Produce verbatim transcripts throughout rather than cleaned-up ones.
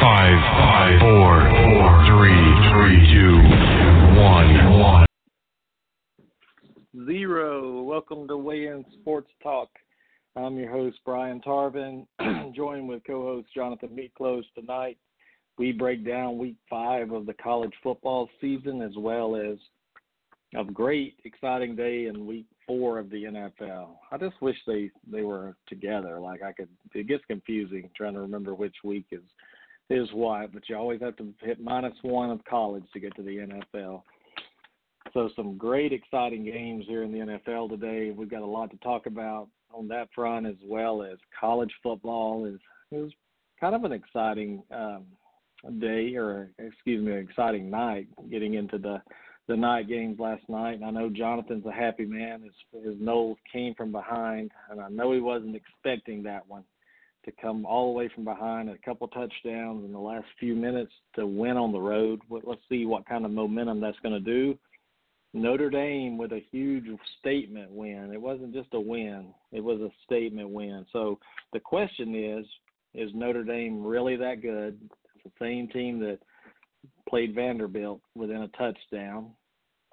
Five, five, four, four, three, three, two, one, one. Zero. Welcome to Weigh-In Sports Talk. I'm your host, Brian Tarvin, joined with co-host Johnathan Micklos tonight. We break down week five of the college football season as well as a great, exciting day in week four of the N F L. I just wish they, they were together. Like I could, it gets confusing trying to remember which week is is why, but you always have to hit minus one of college to get to the N F L. So some great, exciting games here in the N F L today. We've got a lot to talk about on that front, as well as college football. Is it was kind of an exciting um, day, or excuse me, an exciting night, getting into the, the night games last night. And I know Jonathan's a happy man. His, his Knowles came from behind, and I know he wasn't expecting that one. To come all the way from behind, a couple touchdowns in the last few minutes to win on the road. Let's see what kind of momentum that's going to do. Notre Dame with a huge statement win. It wasn't just a win. It was a statement win. So the question is, is Notre Dame really that good? It's the same team that played Vanderbilt within a touchdown.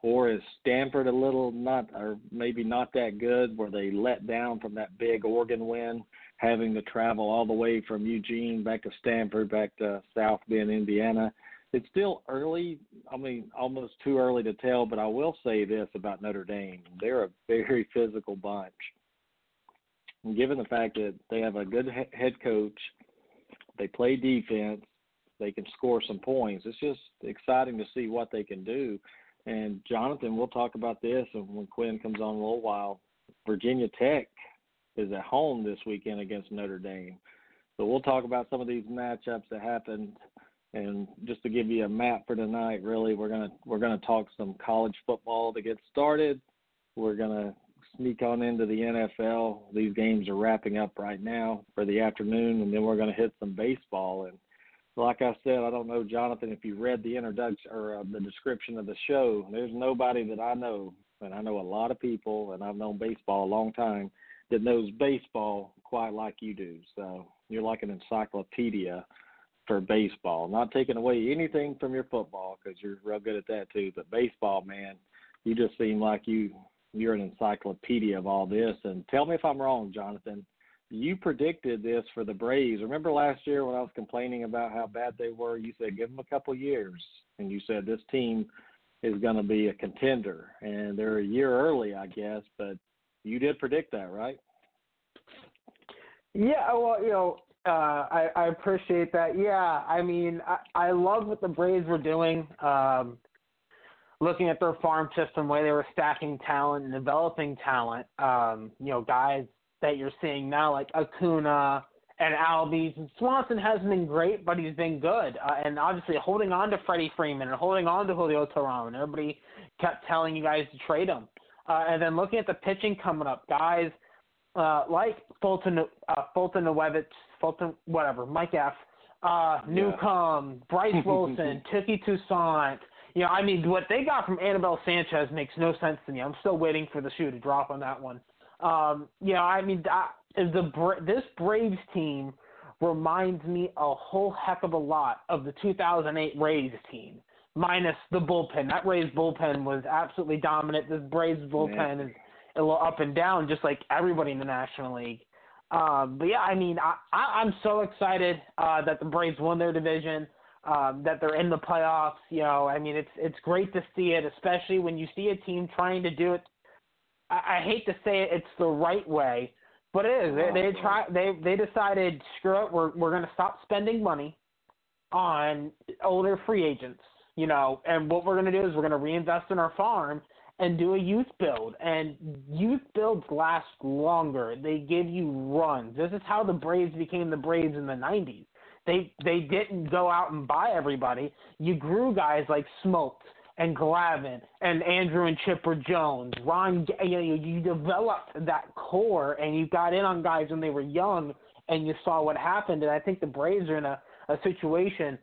Or is Stanford a little not, or maybe not that good? Were they let down from that big Oregon win, having to travel all the way from Eugene back to Stanford, back to South Bend, Indiana? It's still early. I mean, almost too early to tell. But I will say this about Notre Dame: they're a very physical bunch. And given the fact that they have a good head coach, they play defense, they can score some points. It's just exciting to see what they can do. And, Jonathan, we'll talk about this when Quinn comes on in a little while. Virginia Tech is at home this weekend against Notre Dame. So we'll talk about some of these matchups that happened. And just to give you a map for tonight, really, we're going to we're gonna talk some college football to get started. We're going to sneak on into the N F L. These games are wrapping up right now for the afternoon, and then we're going to hit some baseball. And like I said, I don't know, Jonathan, if you read the introduction or uh, the description of the show. There's nobody that I know, and I know a lot of people, and I've known baseball a long time, that knows baseball quite like you do. So you're like an encyclopedia for baseball. Not taking away anything from your football because you're real good at that too, but baseball, man, you just seem like you, you're an encyclopedia of all this. And tell me if I'm wrong, Jonathan. You predicted this for the Braves. Remember last year when I was complaining about how bad they were, you said, give them a couple years. And you said this team is going to be a contender. And they're a year early, I guess. But you did predict that, right? Yeah, well, you know, uh, I, I appreciate that. Yeah, I mean, I, I love what the Braves were doing. Um, looking at their farm system, where they were stacking talent and developing talent, um, you know, guys that you're seeing now, like Acuna and Albies. And Swanson hasn't been great, but he's been good. Uh, and obviously holding on to Freddie Freeman and holding on to Julio Teheran. Everybody kept telling you guys to trade him. Uh, and then looking at the pitching coming up, guys uh, like Fulton, uh, Fulton Nuevich, Fulton, whatever, Mike F., uh, Newcomb, yeah. Bryce Wilson, Tiki Toussaint. You know, I mean, what they got from Anibal Sanchez makes no sense to me. I'm still waiting for the shoe to drop on that one. Um, you know, I mean, I, the this Braves team reminds me a whole heck of a lot of the two thousand eight Rays team, minus the bullpen. That Rays bullpen was absolutely dominant. This Braves bullpen Man. Is a little up and down, just like everybody in the National League. Um, but, yeah, I mean, I, I, I'm so excited uh, that the Braves won their division, um, that they're in the playoffs. You know, I mean, it's it's great to see it, especially when you see a team trying to do it. I hate to say it, it's the right way, but it is. They, they try. They they decided, screw it. We're we're going to stop spending money on older free agents, you know. And what we're going to do is we're going to reinvest in our farm, and do a youth build. And youth builds last longer. They give you runs. This is how the Braves became the Braves in the nineties. They they didn't go out and buy everybody. You grew guys like Smoltz and Glavin and Andrew and Chipper Jones, Ron. You know, you, you developed that core, and you got in on guys when they were young, and you saw what happened. And I think the Braves are in a, a situation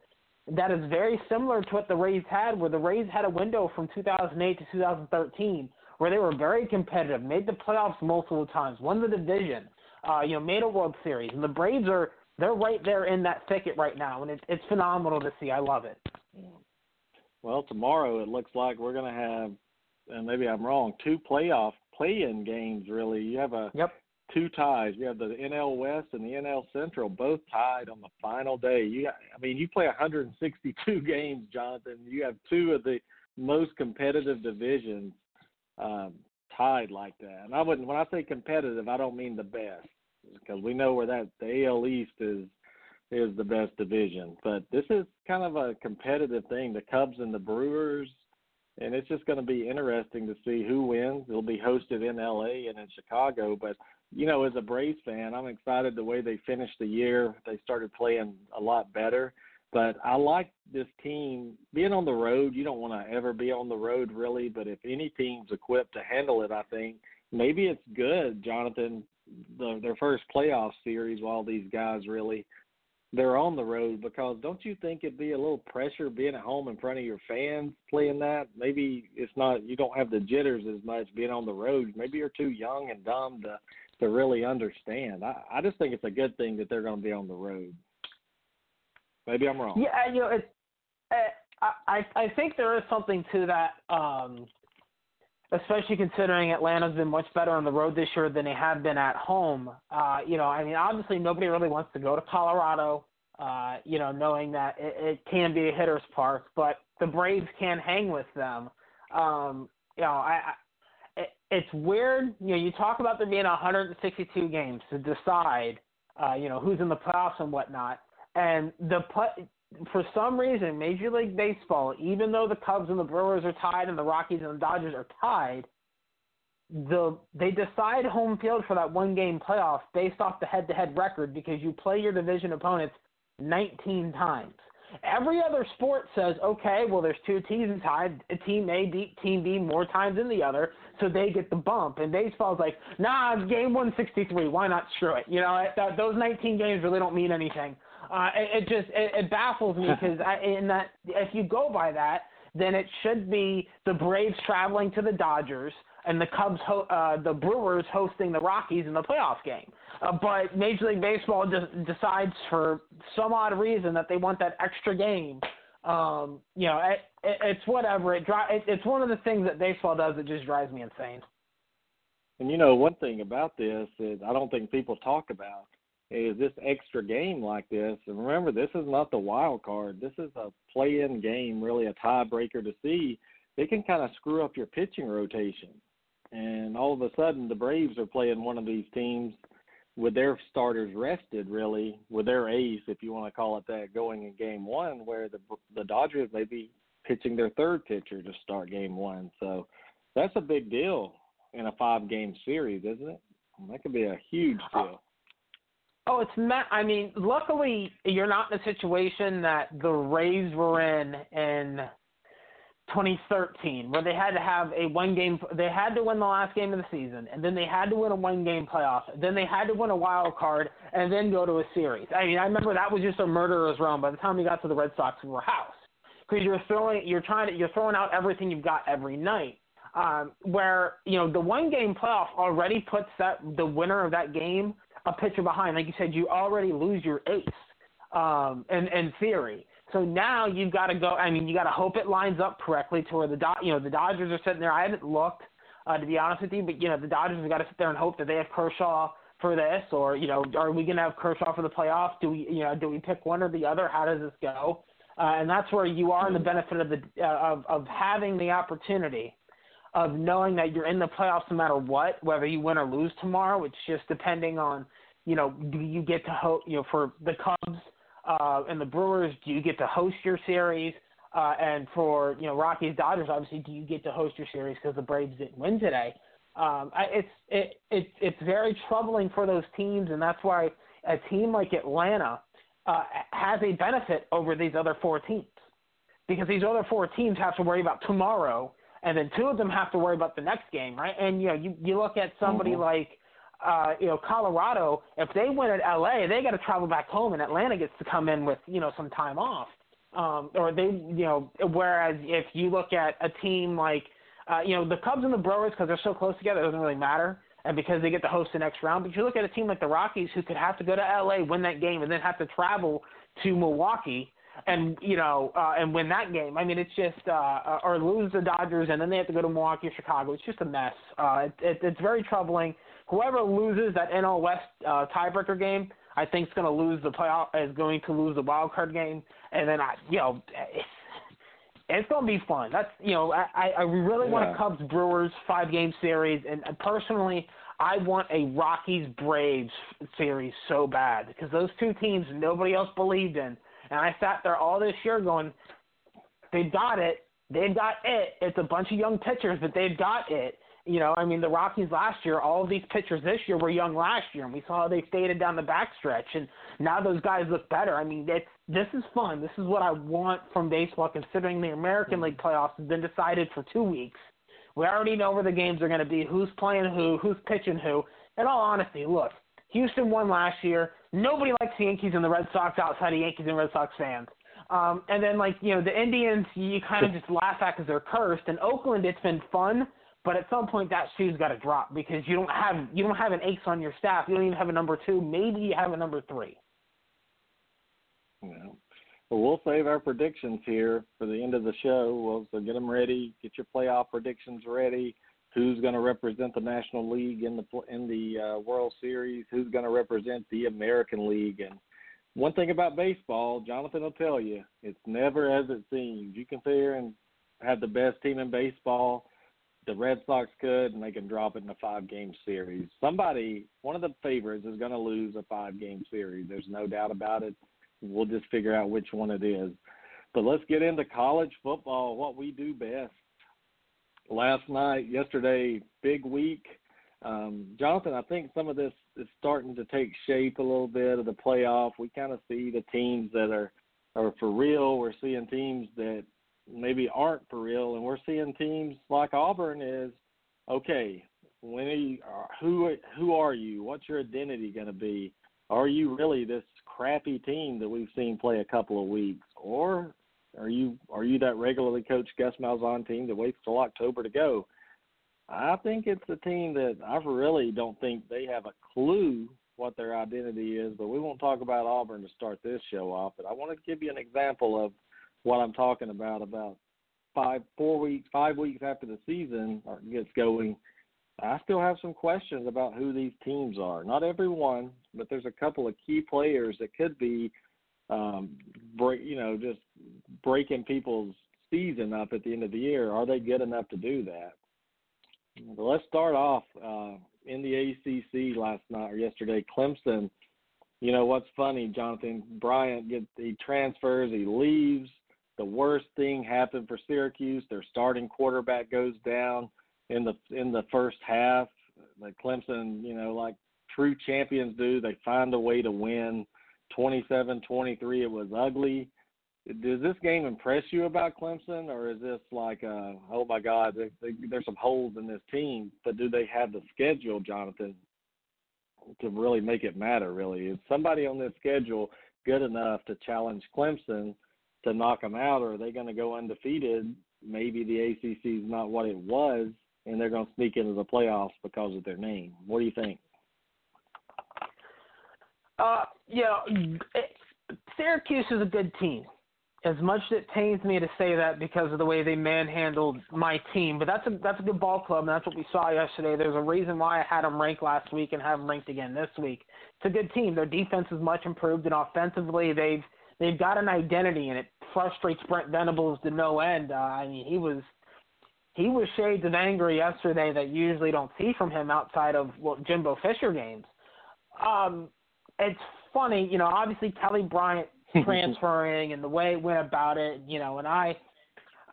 that is very similar to what the Rays had, where the Rays had a window from two thousand eight to two thousand thirteen where they were very competitive, made the playoffs multiple times, won the division, uh, you know, made a World Series, and the Braves are. They're right there in that thicket right now, and it's it's phenomenal to see. I love it. Well, tomorrow it looks like we're going to have, and maybe I'm wrong, two playoff play-in games, really. You have a yep. two ties. You have the N L West and the N L Central both tied on the final day. You, I mean, you play one hundred sixty-two games, Jonathan. You have two of the most competitive divisions um, tied like that. And I wouldn't, when I say competitive, I don't mean the best. Because we know where that the A L East is is the best division, but this is kind of a competitive thing. The Cubs and the Brewers, and it's just going to be interesting to see who wins. It'll be hosted in L A and in Chicago, but you know, as a Braves fan, I'm excited the way they finished the year. They started playing a lot better, but I like this team being on the road. You don't want to ever be on the road, really, but if any team's equipped to handle it, I think maybe it's good, Jonathan. The, their first playoff series while these guys really they're on the road, because don't you think it'd be a little pressure being at home in front of your fans playing that? Maybe it's not, you don't have the jitters as much being on the road. Maybe you're too young and dumb to, to really understand. I, I just think it's a good thing that they're going to be on the road. Maybe I'm wrong. Yeah, you know, it's, I, I I think there is something to that. Um, especially considering Atlanta's been much better on the road this year than they have been at home. Uh, you know, I mean, obviously nobody really wants to go to Colorado, uh, you know, knowing that it, it can be a hitter's park, but the Braves can hang with them. Um, you know, I, I it, it's weird. You know, you talk about there being one hundred sixty-two games to decide, uh, you know, who's in the playoffs and whatnot. And the put, for some reason, Major League Baseball, even though the Cubs and the Brewers are tied and the Rockies and the Dodgers are tied, the they decide home field for that one-game playoff based off the head-to-head record, because you play your division opponents nineteen times. Every other sport says, okay, well, there's two teams tied. Team A beat Team B more times than the other, so they get the bump. And baseball's like, nah, game one sixty-three. Why not? Screw it. You know, those nineteen games really don't mean anything. Uh, it, it just it, it baffles me, because in that, if you go by that, then it should be the Braves traveling to the Dodgers and the Cubs, ho- uh, the Brewers hosting the Rockies in the playoff game. Uh, but Major League Baseball just decides for some odd reason that they want that extra game. Um, you know, it, it, it's whatever. It, dri- it It's one of the things that baseball does that just drives me insane. And, you know, one thing about this is I don't think people talk about is this extra game like this. And remember, this is not the wild card. This is a play-in game, really a tiebreaker to see. It can kind of screw up your pitching rotation. And all of a sudden, the Braves are playing one of these teams with their starters rested, really, with their ace, if you want to call it that, going in game one, where the the Dodgers may be pitching their third pitcher to start game one. So that's a big deal in a five-game series, isn't it? That could be a huge deal. Oh, it's not. I mean, luckily, you're not in a situation that the Rays were in in twenty thirteen, where they had to have a one game. They had to win the last game of the season, and then they had to win a one game playoff, and then they had to win a wild card, and then go to a series. I mean, I remember that was just a murderer's row. By the time you got to the Red Sox, we were housed, because you're throwing, you're trying to, you're throwing out everything you've got every night. Um, where you know the one game playoff already puts that the winner of that game a pitcher behind. Like you said, you already lose your ace um, in, in theory. So now you've got to go – I mean, you got to hope it lines up correctly to where the Do- – you know, the Dodgers are sitting there. I haven't looked, uh, to be honest with you, but, you know, the Dodgers have got to sit there and hope that they have Kershaw for this, or, you know, are we going to have Kershaw for the playoffs? Do we, you know, do we pick one or the other? How does this go? Uh, and that's where you are in the benefit of, the, uh, of, of having the opportunity of knowing that you're in the playoffs no matter what, whether you win or lose tomorrow. It's just depending on, you know, do you get to host, you know, for the Cubs uh, and the Brewers, do you get to host your series? Uh, and for, you know, Rockies Dodgers, obviously, do you get to host your series because the Braves didn't win today? Um, I, it's it, it it's very troubling for those teams, and that's why a team like Atlanta uh, has a benefit over these other four teams, because these other four teams have to worry about tomorrow, and then two of them have to worry about the next game, right? And, you know, you, you look at somebody mm-hmm. like, uh, you know, Colorado. If they win at L A, they got to travel back home, and Atlanta gets to come in with, you know, some time off. Um, or they, you know, whereas if you look at a team like, uh, you know, the Cubs and the Brewers, because they're so close together, it doesn't really matter, and because they get to host the next round. But you look at a team like the Rockies, who could have to go to L A, win that game, and then have to travel to Milwaukee and, you know, uh, and win that game. I mean, it's just, uh, or lose the Dodgers, and then they have to go to Milwaukee or Chicago. It's just a mess. Uh, it, it, it's very troubling. Whoever loses that N L West uh, tiebreaker game, I think is going to lose the playoff, is going to lose the wild card game, and then I, you know, it's, it's going to be fun. That's, you know, I, I really yeah. want a Cubs Brewers five game series, and personally, I want a Rockies Braves series so bad, because those two teams nobody else believed in, and I sat there all this year going, they've got it, they've got it. It's a bunch of young pitchers, but they've got it. You know, I mean, the Rockies last year, all of these pitchers this year were young last year, and we saw how they faded down the backstretch, and now those guys look better. I mean, it's, this is fun. This is what I want from baseball, considering the American League playoffs has been decided for two weeks. We already know where the games are going to be, who's playing who, who's pitching who. In all honesty, look, Houston won last year. Nobody likes the Yankees and the Red Sox outside of Yankees and Red Sox fans. Um, and then, like, you know, the Indians, you kind of just laugh at because they're cursed. And Oakland, it's been fun. But at some point, that shoe's got to drop, because you don't have you don't have an ace on your staff. You don't even have a number two. Maybe you have a number three. Well, well, we'll save our predictions here for the end of the show. We'll, so get them ready. Get your playoff predictions ready. Who's going to represent the National League in the in the uh, World Series? Who's going to represent the American League? And one thing about baseball, Jonathan will tell you, it's never as it seems. You can sit here and have the best team in baseball. The Red Sox could, and they can drop it in a five-game series. Somebody, one of the favorites, is going to lose a five-game series. There's no doubt about it. We'll just figure out which one it is. But let's get into college football, what we do best. Last night, yesterday, big week. Um, Jonathan, I think some of this is starting to take shape a little bit of the playoff. We kind of see the teams that are, are for real. We're seeing teams that maybe aren't for real, and we're seeing teams like Auburn is, okay, when are you, who, who are you? What's your identity going to be? Are you really this crappy team that we've seen play a couple of weeks, or are you are you that regularly coached Gus Malzahn team that waits till October to go? I think it's a team that I really don't think they have a clue what their identity is, but we won't talk about Auburn to start this show off, but I want to give you an example of what I'm talking about, about five, four weeks, five weeks after the season gets going. I still have some questions about who these teams are. Not everyone, but there's a couple of key players that could be, um, break, you know, just breaking people's season up at the end of the year. Are they good enough to do that? But let's start off uh, in the A C C last night or yesterday. Clemson, you know, what's funny, Jonathan Bryant, gets, he transfers, he leaves. The worst thing happened for Syracuse. Their starting quarterback goes down in the in the first half. Like Clemson, you know, like true champions do, they find a way to win. twenty-seven twenty-three, it was ugly. Does this game impress you about Clemson, or is this like, a, oh, my God, they, they, there's some holes in this team? But do they have the schedule, Jonathan, to really make it matter, really? Is somebody on this schedule good enough to challenge Clemson to knock them out, or are they going to go undefeated? Maybe the A C C is not what it was, and they're going to sneak into the playoffs because of their name. What do you think? Uh, you know, it, Syracuse is a good team. As much as it pains me to say that because of the way they manhandled my team, but that's a that's a good ball club, and that's what we saw yesterday. There's a reason why I had them ranked last week and have them ranked again this week. It's a good team. Their defense is much improved, and offensively they've – They've got an identity, and it frustrates Brent Venables to no end. Uh, I mean, he was he was shades of angry yesterday that you usually don't see from him outside of well, Jimbo Fisher games. Um, it's funny, you know, obviously Kelly Bryant transferring and the way it went about it, you know, and I,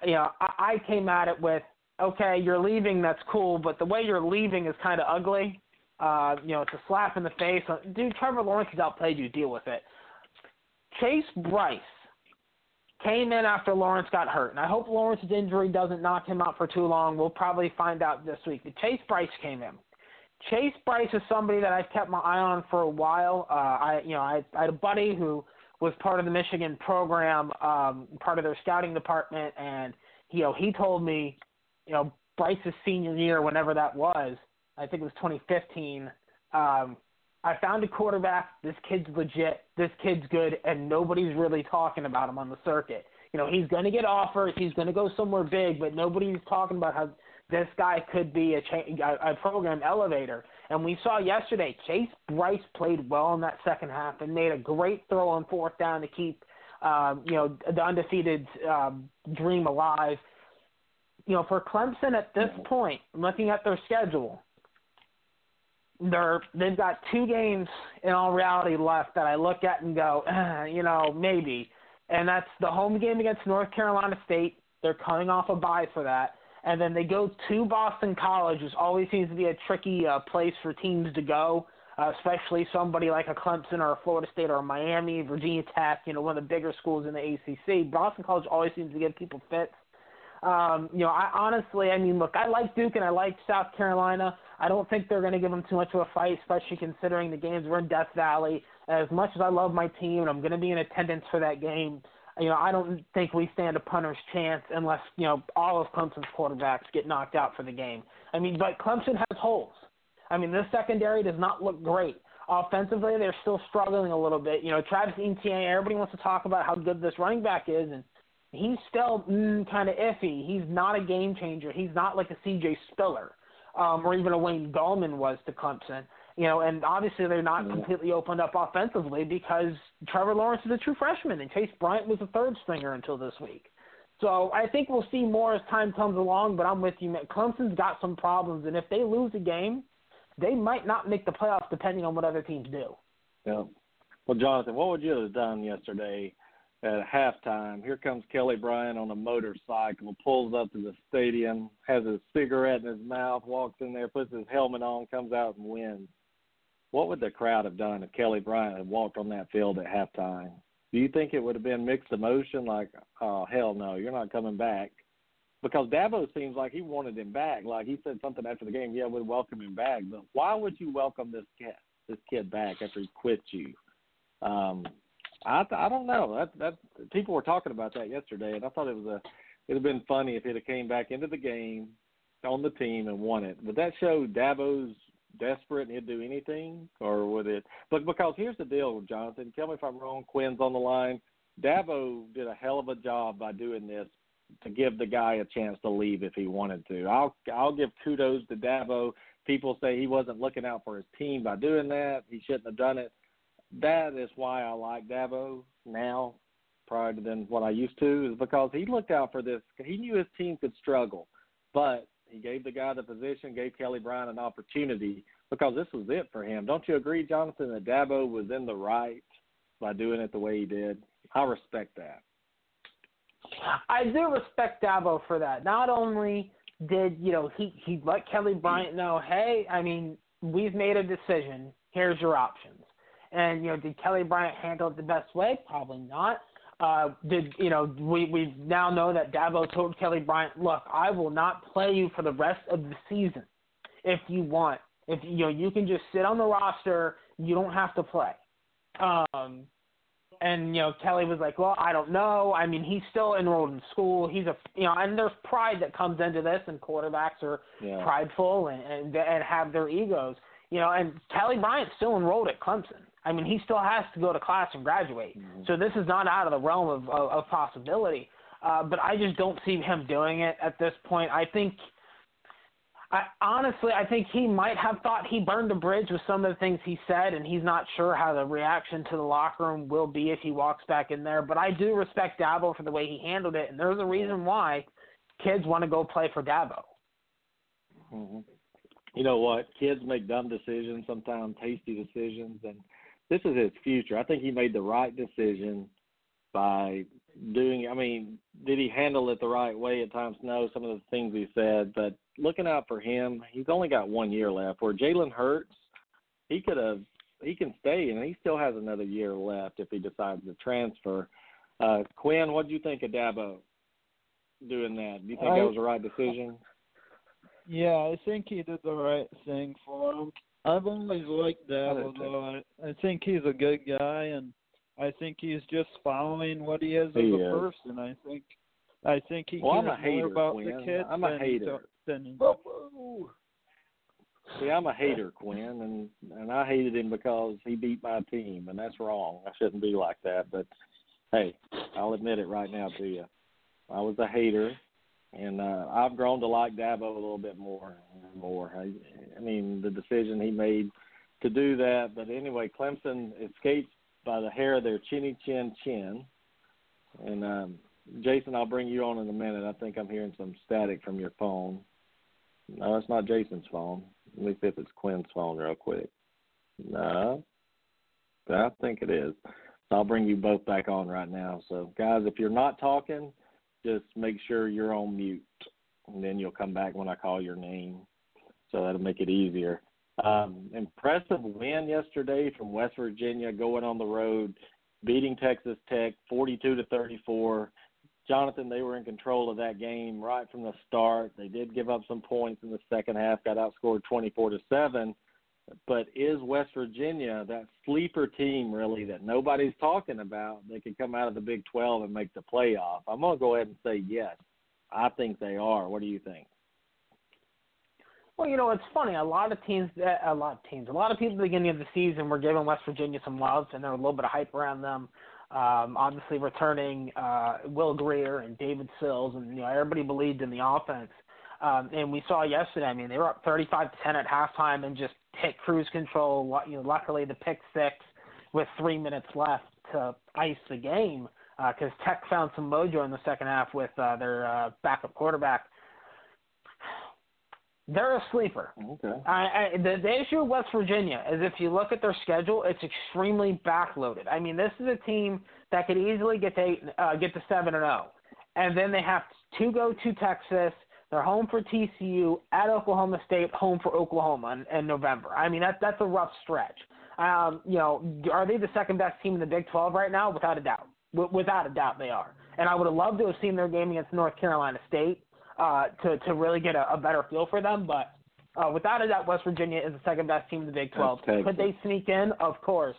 you know, I, I came at it with, okay, you're leaving, that's cool, but the way you're leaving is kind of ugly. Uh, you know, it's a slap in the face. Dude, Trevor Lawrence has outplayed you. Deal with it. Chase Brice came in after Lawrence got hurt, and I hope Lawrence's injury doesn't knock him out for too long. We'll probably find out this week. But Chase Brice came in. Chase Brice is somebody that I've kept my eye on for a while. Uh, I, you know, I, I had a buddy who was part of the Michigan program, um, part of their scouting department, and you know, he told me, you know, Bryce's senior year, whenever that was, I think it was twenty fifteen. Um, I found a quarterback. This kid's legit. This kid's good, and nobody's really talking about him on the circuit. You know, he's going to get offers. He's going to go somewhere big, but nobody's talking about how this guy could be a, cha- a program elevator. And we saw yesterday Chase Brice played well in that second half and made a great throw on fourth down to keep, um, you know, the undefeated um, dream alive. You know, for Clemson at this point, looking at their schedule, They're, they've got two games in all reality left that I look at and go, uh, you know, maybe. And that's the home game against North Carolina State. They're coming off a bye for that. And then they go to Boston College, which always seems to be a tricky uh, place for teams to go, uh, especially somebody like a Clemson or a Florida State or a Miami, Virginia Tech, you know, one of the bigger schools in the A C C. Boston College always seems to give people fits. Um, you know, I honestly, I mean, look, I like Duke and I like South Carolina. I don't think they're going to give them too much of a fight, especially considering the games were in Death Valley. As much as I love my team and I'm going to be in attendance for that game, you know, I don't think we stand a punter's chance unless, you know, all of Clemson's quarterbacks get knocked out for the game. I mean, but Clemson has holes. I mean, this secondary does not look great. Offensively, they're still struggling a little bit. You know, Travis Etienne, everybody wants to talk about how good this running back is, and he's still mm, kind of iffy. He's not a game changer. He's not like a C J Spiller um, or even a Wayne Gallman was to Clemson. You know, and obviously they're not yeah. completely opened up offensively because Trevor Lawrence is a true freshman and Chase Bryant was a third stringer until this week. So I think we'll see more as time comes along, but I'm with you, man. Clemson's got some problems, and if they lose a game, they might not make the playoffs depending on what other teams do. Yeah. Well, Jonathan, what would you have done yesterday at halftime? Here comes Kelly Bryant on a motorcycle, pulls up to the stadium, has a cigarette in his mouth, walks in there, puts his helmet on, comes out and wins. What would the crowd have done if Kelly Bryant had walked on that field at halftime? Do you think it would have been mixed emotion like, oh, hell no, you're not coming back? Because Dabo seems like he wanted him back. Like he said something after the game, yeah, we'd welcome him back. But why would you welcome this kid, this kid back after he quit you? Um I, I don't know. That that people were talking about that yesterday, and I thought it was a it'd have been funny if it had came back into the game on the team and won it. Would that show Dabo's desperate and he'd do anything, or would it? But because here's the deal, Jonathan. Tell me if I'm wrong. Quinn's on the line. Dabo did a hell of a job by doing this to give the guy a chance to leave if he wanted to. I'll I'll give kudos to Dabo. People say he wasn't looking out for his team by doing that. He shouldn't have done it. That is why I like Dabo now, prior to than what I used to, is because he looked out for this. He knew his team could struggle, but he gave the guy the position, gave Kelly Bryant an opportunity, because this was it for him. Don't you agree, Jonathan, that Dabo was in the right by doing it the way he did? I respect that. I do respect Dabo for that. Not only did, you know, he, he let Kelly Bryant know, hey, I mean, we've made a decision. Here's your options. And, you know, did Kelly Bryant handle it the best way? Probably not. Uh, did you know, we, we now know that Dabo told Kelly Bryant, look, I will not play you for the rest of the season if you want. If you know, you can just sit on the roster. You don't have to play. Um, and, you know, Kelly was like, well, I don't know. I mean, he's still enrolled in school. He's a, you know, and there's pride that comes into this, and quarterbacks are yeah. prideful and, and, and have their egos. You know, and Kelly Bryant's still enrolled at Clemson. I mean, he still has to go to class and graduate. Mm-hmm. So this is not out of the realm of, of, of possibility. Uh, but I just don't see him doing it at this point. I think, I, honestly, I think he might have thought he burned a bridge with some of the things he said, and he's not sure how the reaction to the locker room will be if he walks back in there. But I do respect Dabo for the way he handled it, and there's a reason why kids want to go play for Dabo. Mm-hmm. You know what? Kids make dumb decisions sometimes, hasty decisions, and this is his future. I think he made the right decision by doing – I mean, did he handle it the right way at times? No, some of the things he said. But looking out for him, he's only got one year left. Where Jalen Hurts, he could have – he can stay, and he still has another year left if he decides to transfer. Uh, Quinn, what do you think of Dabo doing that? Do you think I, that was the right decision? Yeah, I think he did the right thing for him. I've always liked Dabo, though. I, I think he's a good guy, and I think he's just following what he is as he a is. person. I think I think he well, cares hater, more about Quinn. the kids I'm a than, hater. Than See, I'm a hater, Quinn, and, and I hated him because he beat my team, and that's wrong. I shouldn't be like that, but hey, I'll admit it right now to you. I was a hater, and uh, I've grown to like Dabo a little bit more and more. I, I mean, the decision he made to do that, but anyway, Clemson escapes by the hair of their chinny chin chin. And um, Jason, I'll bring you on in a minute. I think I'm hearing some static from your phone. No, it's not Jason's phone. At least if it's Quinn's phone real quick. No, I think it is. So I'll bring you both back on right now. So, guys, if you're not talking, just make sure you're on mute, and then you'll come back when I call your name. So that'll make it easier. Um, impressive win yesterday from West Virginia, going on the road, beating Texas Tech forty-two to thirty-four. Johnathan, they were in control of that game right from the start. They did give up some points in the second half, got outscored twenty-four to seven. But is West Virginia that sleeper team, really, that nobody's talking about? They could come out of the Big twelve and make the playoff. I'm going to go ahead and say yes. I think they are. What do you think? Well, you know, it's funny. A lot of teams, a lot of teams, a lot of people at the beginning of the season were giving West Virginia some love, and there was a little bit of hype around them. Um, obviously, returning uh, Will Greer and David Sills, and you know, everybody believed in the offense. Um, and we saw yesterday, I mean, they were up thirty-five to ten at halftime and just hit cruise control. You know, luckily, the pick six with three minutes left to ice the game because uh, Tech found some mojo in the second half with uh, their uh, backup quarterback. They're a sleeper. Okay. I, I, the, the issue with West Virginia is if you look at their schedule, it's extremely backloaded. I mean, this is a team that could easily get to eight, uh, get to seven and zero, and then they have to go to Texas. They're home for T C U, at Oklahoma State, home for Oklahoma in, in November. I mean, that, that's a rough stretch. Um, you know, are they the second-best team in the Big twelve right now? Without a doubt. W- without a doubt, they are. And I would have loved to have seen their game against North Carolina State uh, to, to really get a, a better feel for them. But uh, without a doubt, West Virginia is the second-best team in the Big twelve. Could they sneak in? Of course.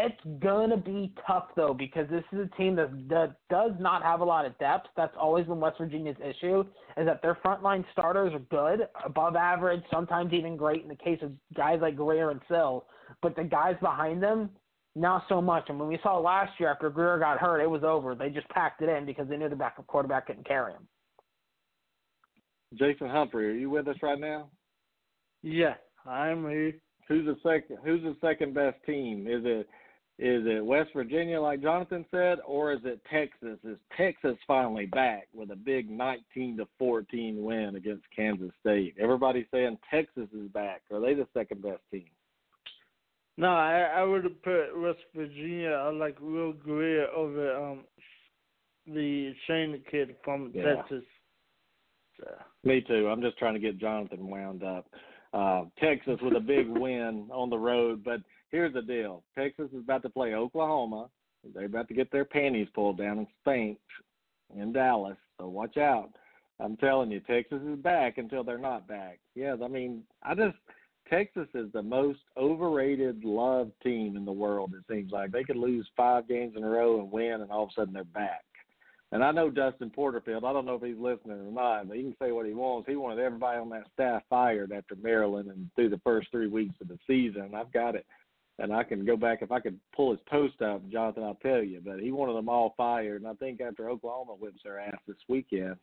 It's going to be tough, though, because this is a team that, that does not have a lot of depth. That's always been West Virginia's issue, is that their frontline starters are good, above average, sometimes even great in the case of guys like Greer and Sill. But the guys behind them, not so much. And when we saw last year after Greer got hurt, it was over. They just packed it in because they knew the backup quarterback couldn't carry him. Jason Humphrey, are you with us right now? Yeah, I'm here. Who's the second? Who's the second best team? Is it is it West Virginia, like Johnathan said, or is it Texas? Is Texas finally back with a big nineteen to fourteen win against Kansas State? Everybody's saying Texas is back. Are they the second best team? No, I, I would have put West Virginia like Will Greer over um the Shane kid from yeah. Texas. So. Me too. I'm just trying to get Johnathan wound up. Uh, Texas with a big win on the road. But here's the deal. Texas is about to play Oklahoma. They're about to get their panties pulled down and spanked in Dallas. So watch out. I'm telling you, Texas is back until they're not back. Yes, I mean, I just – Texas is the most overrated, loved team in the world, it seems like. They could lose five games in a row and win, and all of a sudden they're back. And I know Dustin Porterfield. I don't know if he's listening or not, but he can say what he wants. He wanted everybody on that staff fired after Maryland and through the first three weeks of the season. I've got it. And I can go back. If I could pull his post up, Johnathan, I'll tell you. But he wanted them all fired. And I think after Oklahoma whips their ass this weekend,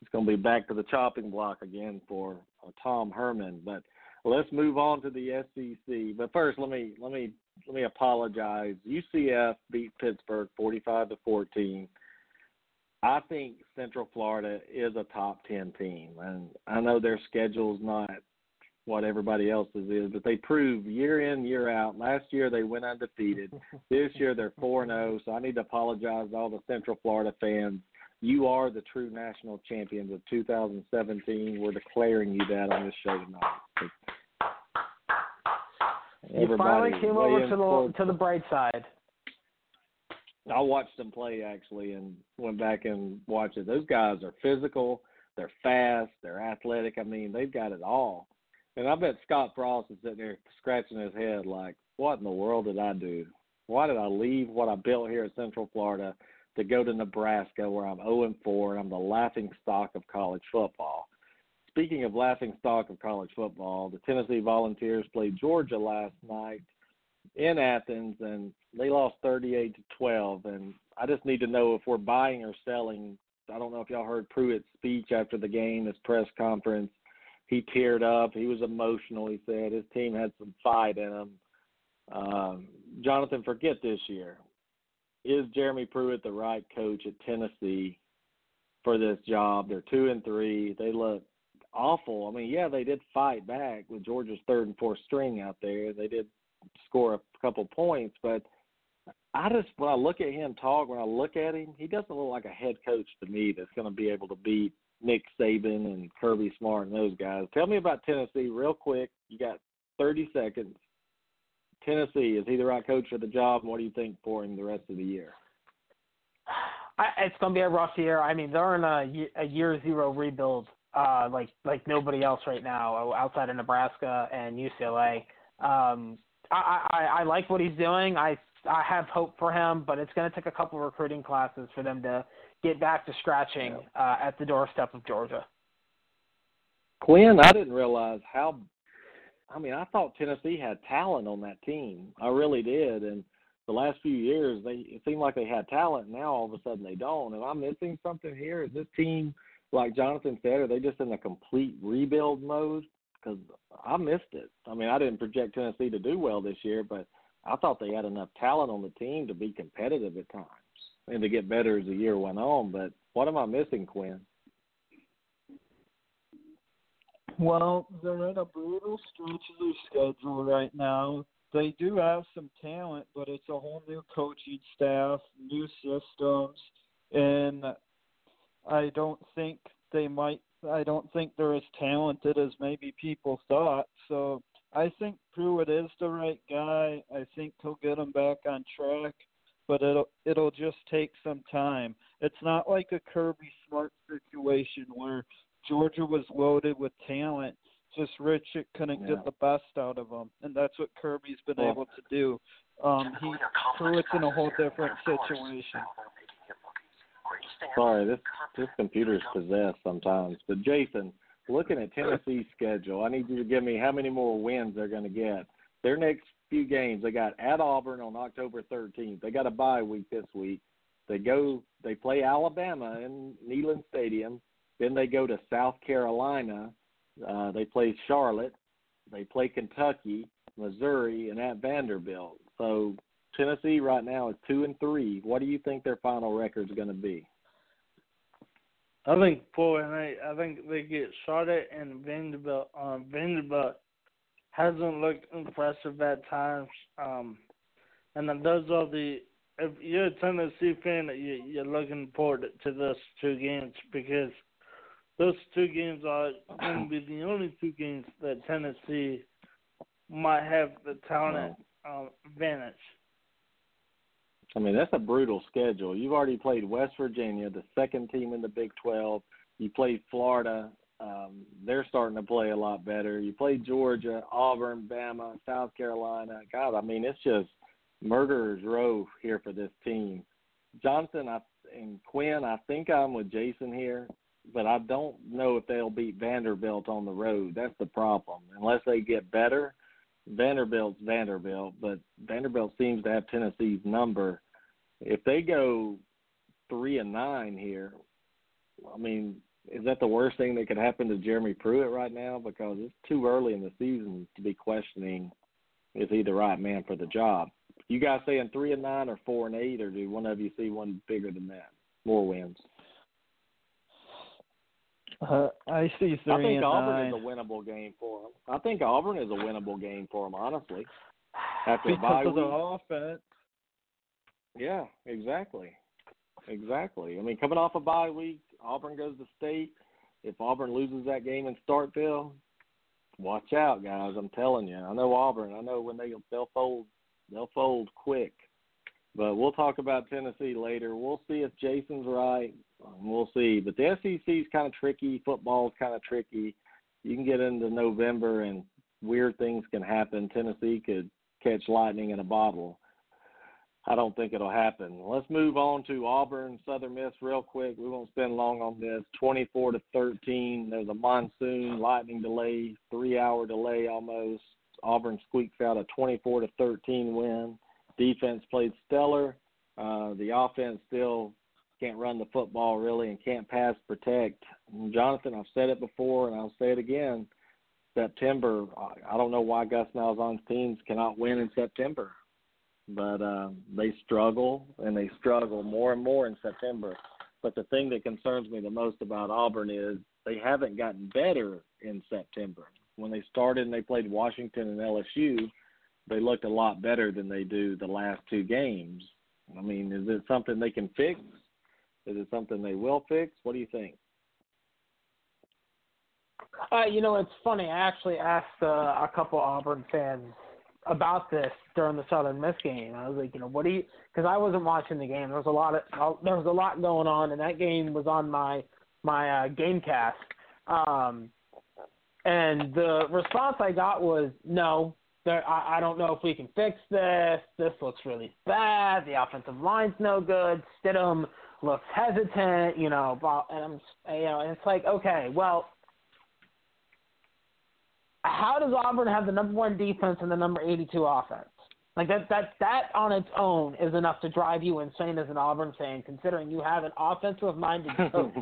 it's going to be back to the chopping block again for uh, Tom Herman. But let's move on to the S E C. But first, let me let me, let me apologize. U C F beat Pittsburgh forty-five to fourteen. I think Central Florida is a top ten team, and I know their schedule's not what everybody else's is, but they prove year in, year out. Last year they went undefeated. This year they're four and oh, so I need to apologize to all the Central Florida fans. You are the true national champions of two thousand seventeen. We're declaring you that on this show tonight. You finally came over to the sports. to the bright side. I watched them play, actually, and went back and watched it. Those guys are physical, they're fast, they're athletic. I mean, they've got it all. And I bet Scott Frost is sitting there scratching his head like, what in the world did I do? Why did I leave what I built here at Central Florida to go to Nebraska where I'm oh and four and I'm the laughing stock of college football? Speaking of laughing stock of college football, the Tennessee Volunteers played Georgia last night in Athens, and they lost thirty-eight to twelve. And I just need to know if we're buying or selling. I don't know if y'all heard Pruitt's speech after the game, his press conference. He teared up. He was emotional, he said. His team had some fight in him. Um, Johnathan, forget this year. Is Jeremy Pruitt the right coach at Tennessee for this job? They're two and three. They look awful. I mean, yeah, they did fight back with Georgia's third and fourth string out there. They did score a couple points, but I just, when I look at him talk, when I look at him, he doesn't look like a head coach to me that's going to be able to beat Nick Saban and Kirby Smart and those guys. Tell me about Tennessee real quick. You got thirty seconds. Tennessee, is he the right coach for the job? And what do you think for him the rest of the year? I, it's going to be a rough year. I mean, they're in a, a year zero rebuild uh, like like nobody else right now outside of Nebraska and U C L A. Um, I, I, I like what he's doing. I, I have hope for him, but it's going to take a couple of recruiting classes for them to get back to scratching uh, at the doorstep of Georgia. Quinn, I didn't realize how – I mean, I thought Tennessee had talent on that team. I really did. And the last few years, they it seemed like they had talent. Now all of a sudden they don't. Am I missing something here? Is this team, like Johnathan said, are they just in a complete rebuild mode? Because I missed it. I mean, I didn't project Tennessee to do well this year, but I thought they had enough talent on the team to be competitive at times and to get better as the year went on. But what am I missing, Quinn? Well, they're in a brutal stretch of their schedule right now. They do have some talent, but it's a whole new coaching staff, new systems, and I don't think they might. I don't think they're as talented as maybe people thought. So I think Pruitt is the right guy. I think he'll get them back on track, but it'll it'll just take some time. It's not like a Kirby Smart situation where Georgia was loaded with talent. Just Richard couldn't yeah. get the best out of them, and that's what Kirby's been well, able to do. Um, he Pruitt's in a whole different situation. Sorry, this this computer is possessed sometimes. But Jason, looking at Tennessee's schedule, I need you to give me how many more wins they're going to get. Their next few games, they got at Auburn on October thirteenth. They got a bye week this week. They go, they play Alabama in Neyland Stadium. Then they go to South Carolina. Uh, they play Charlotte. They play Kentucky, Missouri, and at Vanderbilt. So Tennessee right now is two and three. What do you think their final record is going to be? I think four and eight. I think they get Charlotte and Vanderbilt. Um, Vanderbilt hasn't looked impressive at times, um, and those are the. If you're a Tennessee fan, you're looking forward to those two games because. Those two games are going to be the only two games that Tennessee might have the talent um, advantage. I mean, that's a brutal schedule. You've already played West Virginia, the second team in the Big twelve. You played Florida. Um, they're starting to play a lot better. You played Georgia, Auburn, Bama, South Carolina. God, I mean, it's just murderer's row here for this team. Johnson I, and Quinn, I think I'm with Jason here. But I don't know if they'll beat Vanderbilt on the road. That's the problem. Unless they get better, Vanderbilt's Vanderbilt. But Vanderbilt seems to have Tennessee's number. If they go three and nine here, I mean, is that the worst thing that could happen to Jeremy Pruitt right now? Because it's too early in the season to be questioning is he the right man for the job. You guys saying three and nine or four and eight, or do one of you see one bigger than that? More wins. Uh, I see three. I think and Auburn nine. is a winnable game for them. I think Auburn is a winnable game for them, honestly. After because bye of week. the offense. Yeah, exactly, exactly. I mean, coming off a bye week, Auburn goes to state. If Auburn loses that game in Starkville, watch out, guys. I'm telling you. I know Auburn. I know when they they'll fold, they'll fold quick. But we'll talk about Tennessee later. We'll see if Jason's right. We'll see. But the S E C is kind of tricky. Football is kind of tricky. You can get into November and weird things can happen. Tennessee could catch lightning in a bottle. I don't think it'll happen. Let's move on to Auburn, Southern Miss real quick. We won't spend long on this. twenty-four to thirteen. There's a monsoon, lightning delay, three-hour delay almost. Auburn squeaks out a twenty-four to thirteen win. Defense played stellar. Uh, the offense still can't run the football really and can't pass protect. And Johnathan, I've said it before and I'll say it again. September, I don't know why Gus Malzahn's teams cannot win in September. But uh, they struggle, and they struggle more and more in September. But the thing that concerns me the most about Auburn is they haven't gotten better in September. When they started and they played Washington and L S U, they looked a lot better than they do the last two games. I mean, is it something they can fix? Is it something they will fix? What do you think? Uh, you know, it's funny. I actually asked uh, a couple Auburn fans about this during the Southern Miss game. I was like, you know, what do you – because I wasn't watching the game. There was a lot of – there was a lot going on, and that game was on my my uh, game cast. Um, and the response I got was, no, there, I, I don't know if we can fix this. This looks really bad. The offensive line's no good. Stidham looks hesitant, you know. And, I'm, you know, and it's like, okay, well – how does Auburn have the number one defense and the number eighty-two offense? Like that, that, that on its own is enough to drive you insane as an Auburn fan, considering you have an offensive-minded coach,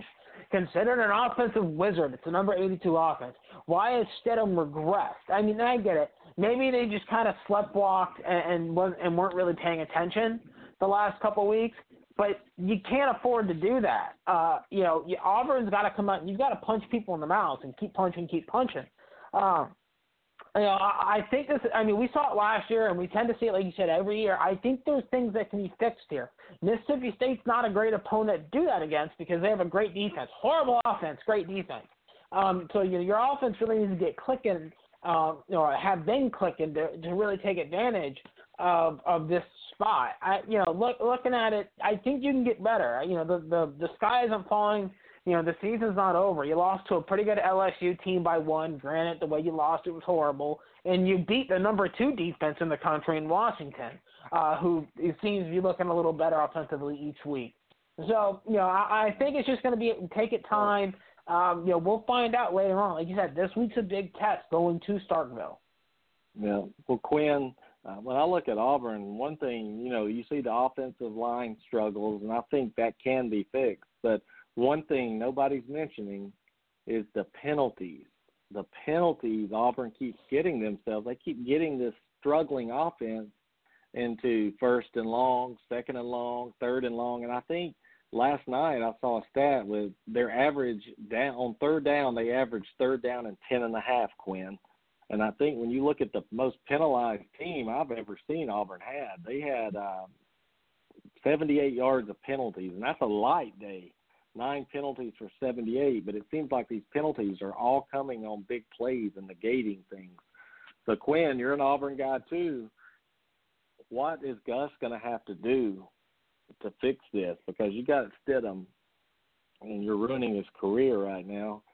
considering an offensive wizard. It's a number eighty-two offense. Why has Stidham regressed? I mean, I get it. Maybe they just kind of sleptwalked and and, wasn't, and weren't really paying attention the last couple of weeks. But you can't afford to do that. Uh, you know, you, Auburn's got to come out. You've got to punch people in the mouth and keep punching, keep punching. Um, you know, I, I think this. I mean, we saw it last year, and we tend to see it, like you said, every year. I think there's things that can be fixed here. Mississippi State's not a great opponent to do that against because they have a great defense, horrible offense, great defense. Um, so you know, your offense really needs to get clicking, uh, or have been clicking to, to really take advantage of of this spot. I, you know, look, looking at it, I think you can get better. You know, the the, the sky isn't falling. You know, the season's not over. You lost to a pretty good L S U team by one. Granted, the way you lost it was horrible. And you beat the number two defense in the country in Washington, uh, who it seems to be looking a little better offensively each week. So, you know, I, I think it's just going to be take it time. Um, you know, we'll find out later on. Like you said, this week's a big test going to Starkville. Yeah. Well, Quinn, uh, when I look at Auburn, one thing, you know, you see the offensive line struggles, and I think that can be fixed. But one thing nobody's mentioning is the penalties. The penalties Auburn keeps getting themselves. They keep getting this struggling offense into first and long, second and long, third and long. And I think last night I saw a stat with their average down on third down, they averaged third down and ten and a half, Quinn. And I think when you look at the most penalized team I've ever seen Auburn had, they had uh, seventy-eight yards of penalties, and that's a light day. Nine penalties for seventy-eight, but it seems like these penalties are all coming on big plays and negating things. So, Quinn, you're an Auburn guy too. What is Gus going to have to do to fix this? Because you got Stidham, and you're ruining his career right now.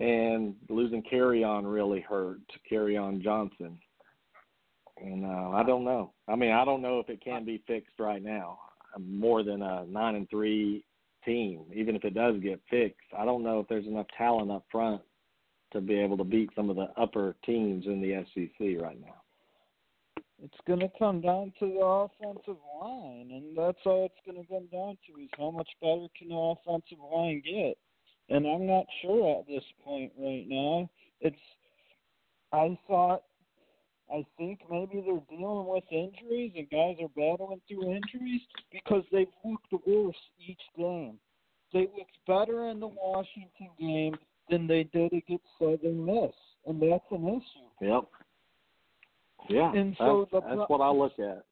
And losing Carrion really hurt, Carrion Johnson. And uh, I don't know. I mean, I don't know if it can be fixed right now. More than a nine and three team, even if it does get fixed, I don't know if there's enough talent up front to be able to beat some of the upper teams in the S E C right now. It's going to come down to the offensive line, and that's all it's going to come down to is how much better can the offensive line get. And I'm not sure at this point right now. It's, I thought, I think maybe they're dealing with injuries and guys are battling through injuries because they've looked worse each game. They looked better in the Washington game than they did against Southern Miss, and that's an issue. Yep. Yeah, and so that's, the, that's what I look at.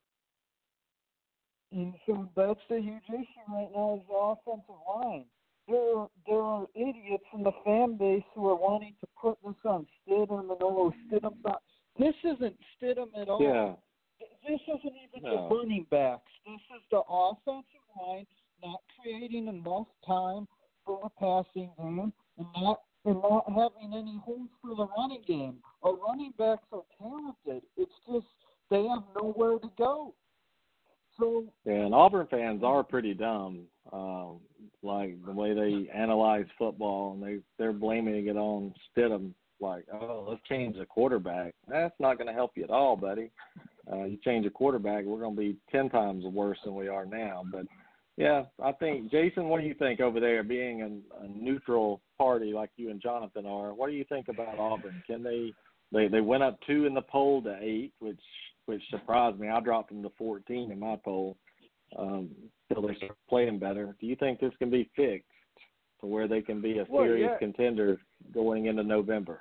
And so that's the huge issue right now is the offensive line. There, there are idiots in the fan base who are wanting to put this on Stidham and oh, Stidham's not. This isn't Stidham at all. Yeah. This isn't even no. the running backs. This is the offensive line not creating enough time for the passing game and not, and not having any holes for the running game. Our running backs are talented. It's just they have nowhere to go. So yeah, and Auburn fans are pretty dumb, um, like the way they analyze football, and they, they're blaming it on Stidham. Like, oh, let's change the quarterback. That's not going to help you at all, buddy. Uh, you change a quarterback, we're going to be ten times worse than we are now. But, yeah, I think, Jason, what do you think over there, being an, a neutral party like you and Jonathan are? What do you think about Auburn? Can they, they – they went up two in the poll to eight, which which surprised me. I dropped them to fourteen in my poll um, until they start playing better. Do you think this can be fixed to where they can be a serious well, yeah. contender going into November?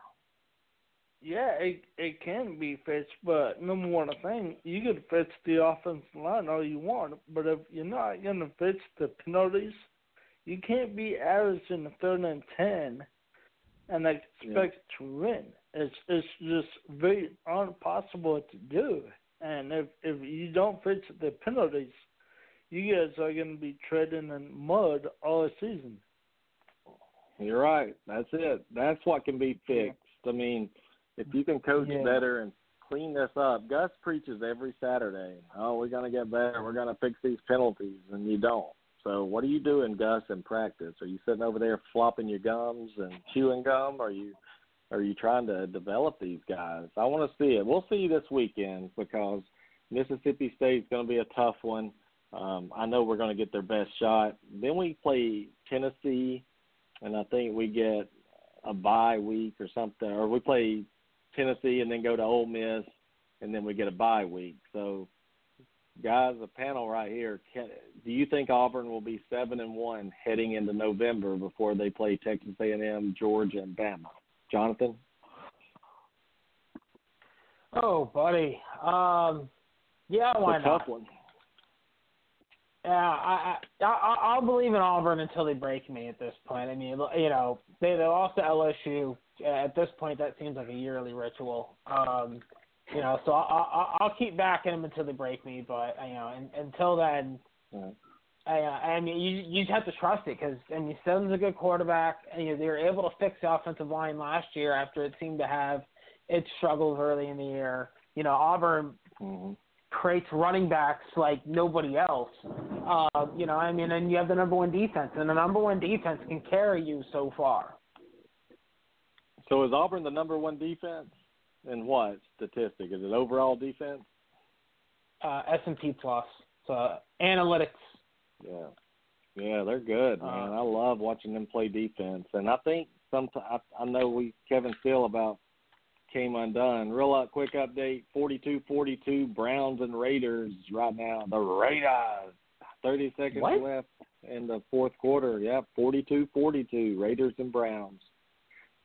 Yeah, it it can be fixed, but number one thing, you can fix the offensive line all you want, but if you're not going to fix the penalties, you can't be averaging a third and ten and expect yeah. to win. It's it's just very impossible to do. And if, if you don't fix the penalties, you guys are going to be treading in mud all season. You're right. That's it. That's what can be fixed. I mean, if you can coach yeah. better and clean this up. Gus preaches every Saturday, oh, we're going to get better, we're going to fix these penalties, and you don't. So what are you doing, Gus, in practice? Are you sitting over there flopping your gums and chewing gum? Are you are you trying to develop these guys? I want to see it. We'll see this weekend because Mississippi State's going to be a tough one. Um, I know we're going to get their best shot. Then we play Tennessee, and I think we get a bye week or something, or we play Tennessee and then go to Ole Miss, and then we get a bye week. So, guys, the panel right here, can, do you think Auburn will be seven and one heading into November before they play Texas A and M, Georgia, and Bama? Jonathan? Oh, buddy. Um, yeah, why it's a not? Tough one. Yeah, I, I, I, I'll believe in Auburn until they break me at this point. I mean, you know, they, they lost to L S U. At this point, that seems like a yearly ritual. Um, you know, so I, I, I'll keep backing them until they break me. But, you know, and, until then, yeah. I, I mean, you, you just have to trust it because, I mean, Stidham's a good quarterback. And, you know, they were able to fix the offensive line last year after it seemed to have its struggles early in the year. You know, Auburn mm-hmm. – creates running backs like nobody else. Uh, you know, I mean, and you have the number one defense, and the number one defense can carry you so far. So is Auburn the number one defense? In what statistic? Is it overall defense? Uh, S and P Plus. So analytics. Yeah. Yeah, they're good, man. Uh, I love watching them play defense. And I think sometimes – I know we Kevin Steele about – came undone. Real up, quick update, forty-two forty-two Browns and Raiders right now. The Raiders. thirty seconds what? left in the fourth quarter. Yeah, forty-two forty-two Raiders and Browns.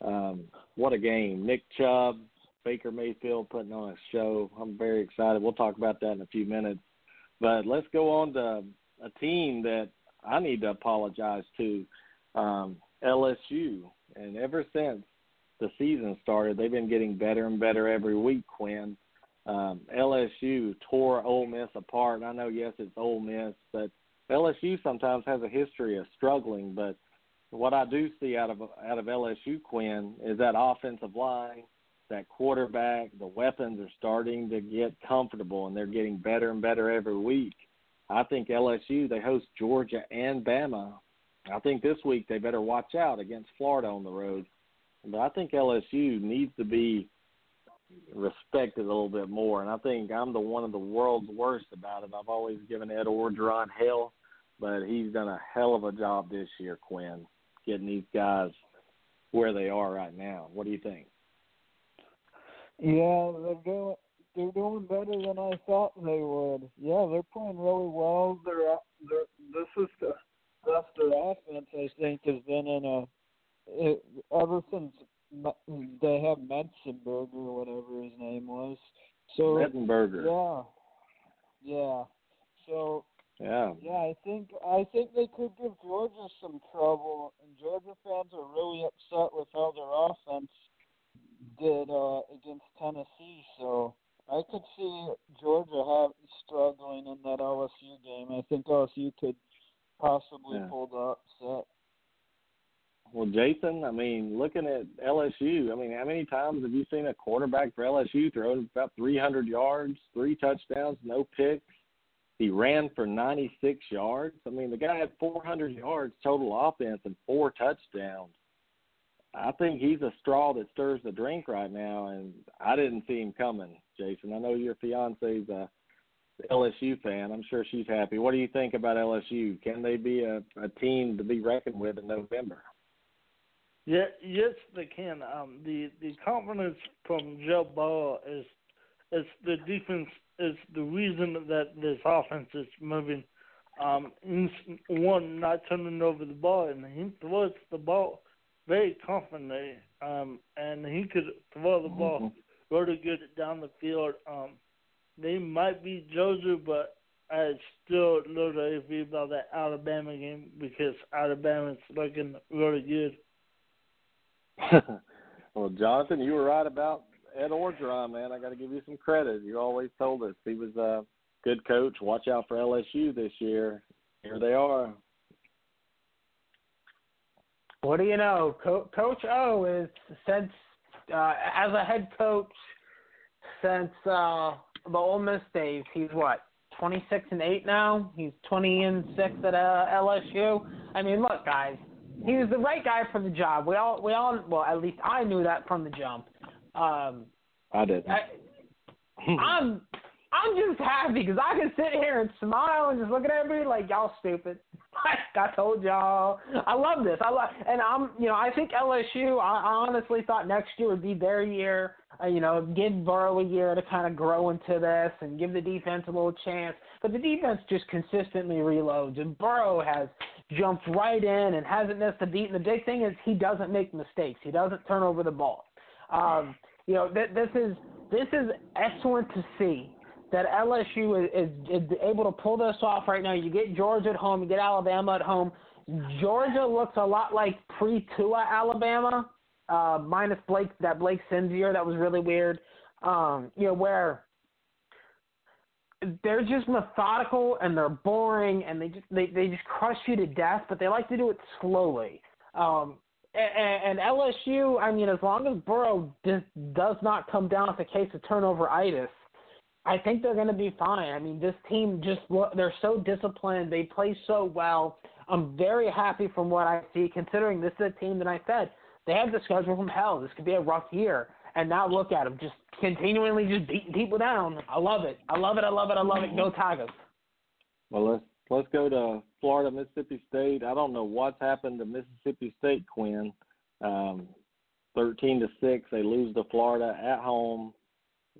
Um, what a game. Nick Chubb, Baker Mayfield putting on a show. I'm very excited. We'll talk about that in a few minutes. But let's go on to a team that I need to apologize to, um, L S U. And ever since the season started, they've been getting better and better every week, Quinn. Um, L S U tore Ole Miss apart. And I know, yes, it's Ole Miss, but L S U sometimes has a history of struggling. But what I do see out of out of L S U, Quinn, is that offensive line, that quarterback, the weapons are starting to get comfortable, and they're getting better and better every week. I think L S U, they host Georgia and Bama. I think this week they better watch out against Florida on the road. But I think L S U needs to be respected a little bit more, and I think I'm the one of the world's worst about it. I've always given Ed Orgeron hell, but he's done a hell of a job this year, Quinn, getting these guys where they are right now. What do you think? Yeah, they're doing, they're doing better than I thought they would. Yeah, they're playing really well. They're, they're this is the that's their offense, I think, has been in a it, ever since they have Metzenberger or whatever his name was. So Metzenberger. Yeah, yeah. So yeah, yeah. I think I think they could give Georgia some trouble, and Georgia fans are really upset with how their offense did uh, against Tennessee. So I could see Georgia have struggling in that L S U game. I think L S U could possibly yeah. pull the upset. Well, Jason, I mean, looking at L S U, I mean, how many times have you seen a quarterback for L S U throw about three hundred yards, three touchdowns, no picks? He ran for ninety-six yards. I mean, the guy had four hundred yards total offense and four touchdowns. I think he's a straw that stirs the drink right now, and I didn't see him coming, Jason. I know your fiance's a L S U fan. I'm sure she's happy. What do you think about L S U? Can they be a, a team to be reckoned with in November? Yeah, yes, they can. Um, the the confidence from Joe Burrow is is the defense is the reason that this offense is moving. Um, one, not turning over the ball, and he throws the ball very confidently, um, and he could throw the ball really good down the field. Um, they might beat Georgia, but I still look iffy about that Alabama game because Alabama's looking really good. Well, Jonathan, you were right about Ed Orgeron, man. I got to give you some credit. You always told us he was a good coach. Watch out for L S U this year. Here they are. What do you know? Co- coach O is since uh, as a head coach since uh, the Ole Miss days. He's what twenty-six and eight now. He's twenty and six at uh, L S U. I mean, look, guys. He was the right guy for the job. We all, we all, well, at least I knew that from the jump. Um, I did. I, I'm, I'm just happy because I can sit here and smile and just look at everybody like y'all stupid. I told y'all. I love this. I love, and I'm, you know, I think L S U. I, I honestly thought next year would be their year. Uh, you know, give Burrow a year to kind of grow into this and give the defense a little chance. But the defense just consistently reloads, and Burrow has jumped right in and hasn't missed a beat. And the big thing is he doesn't make mistakes. He doesn't turn over the ball. Um, you know, th- this is this is excellent to see that L S U is, is, is able to pull this off right now. You get Georgia at home. You get Alabama at home. Georgia looks a lot like pre-Tua Alabama, uh, minus Blake that Blake Sims year. That was really weird. Um, you know, where they're just methodical and they're boring and they just they, they just crush you to death, but they like to do it slowly. Um, and, and L S U, I mean, as long as Burrow just does not come down with a case of turnover-itis, I think they're going to be fine. I mean, this team just – they're so disciplined. They play so well. I'm very happy from what I see, considering this is a team that I said, they have the schedule from hell. This could be a rough year. And now look at them, just continually just beating people down. I love it. I love it. I love it. I love it. Go Tigers. Well, let's, let's go to Florida, Mississippi State. I don't know what's happened to Mississippi State, Quinn. Um, thirteen to six, they lose to Florida at home.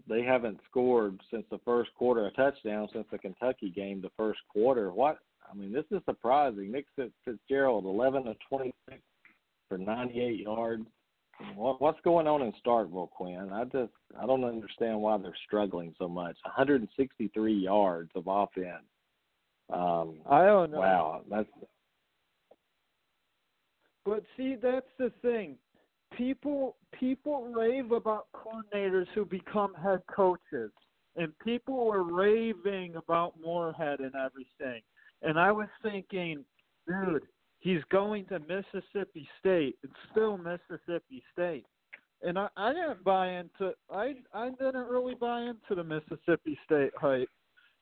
They haven't scored since the first quarter, a touchdown since the Kentucky game, the first quarter. What? I mean, this is surprising. Nick Fitzgerald, eleven of twenty-six for ninety-eight yards. What, what's going on in Starkville, Quinn? I just I don't understand why they're struggling so much. one hundred sixty-three yards of offense. Um, I don't know. Wow, that's. But see, that's the thing. People people rave about coordinators who become head coaches, and people were raving about Moorhead and everything. And I was thinking, dude, he's going to Mississippi State. It's still Mississippi State, and I, I didn't buy into I I didn't really buy into the Mississippi State hype,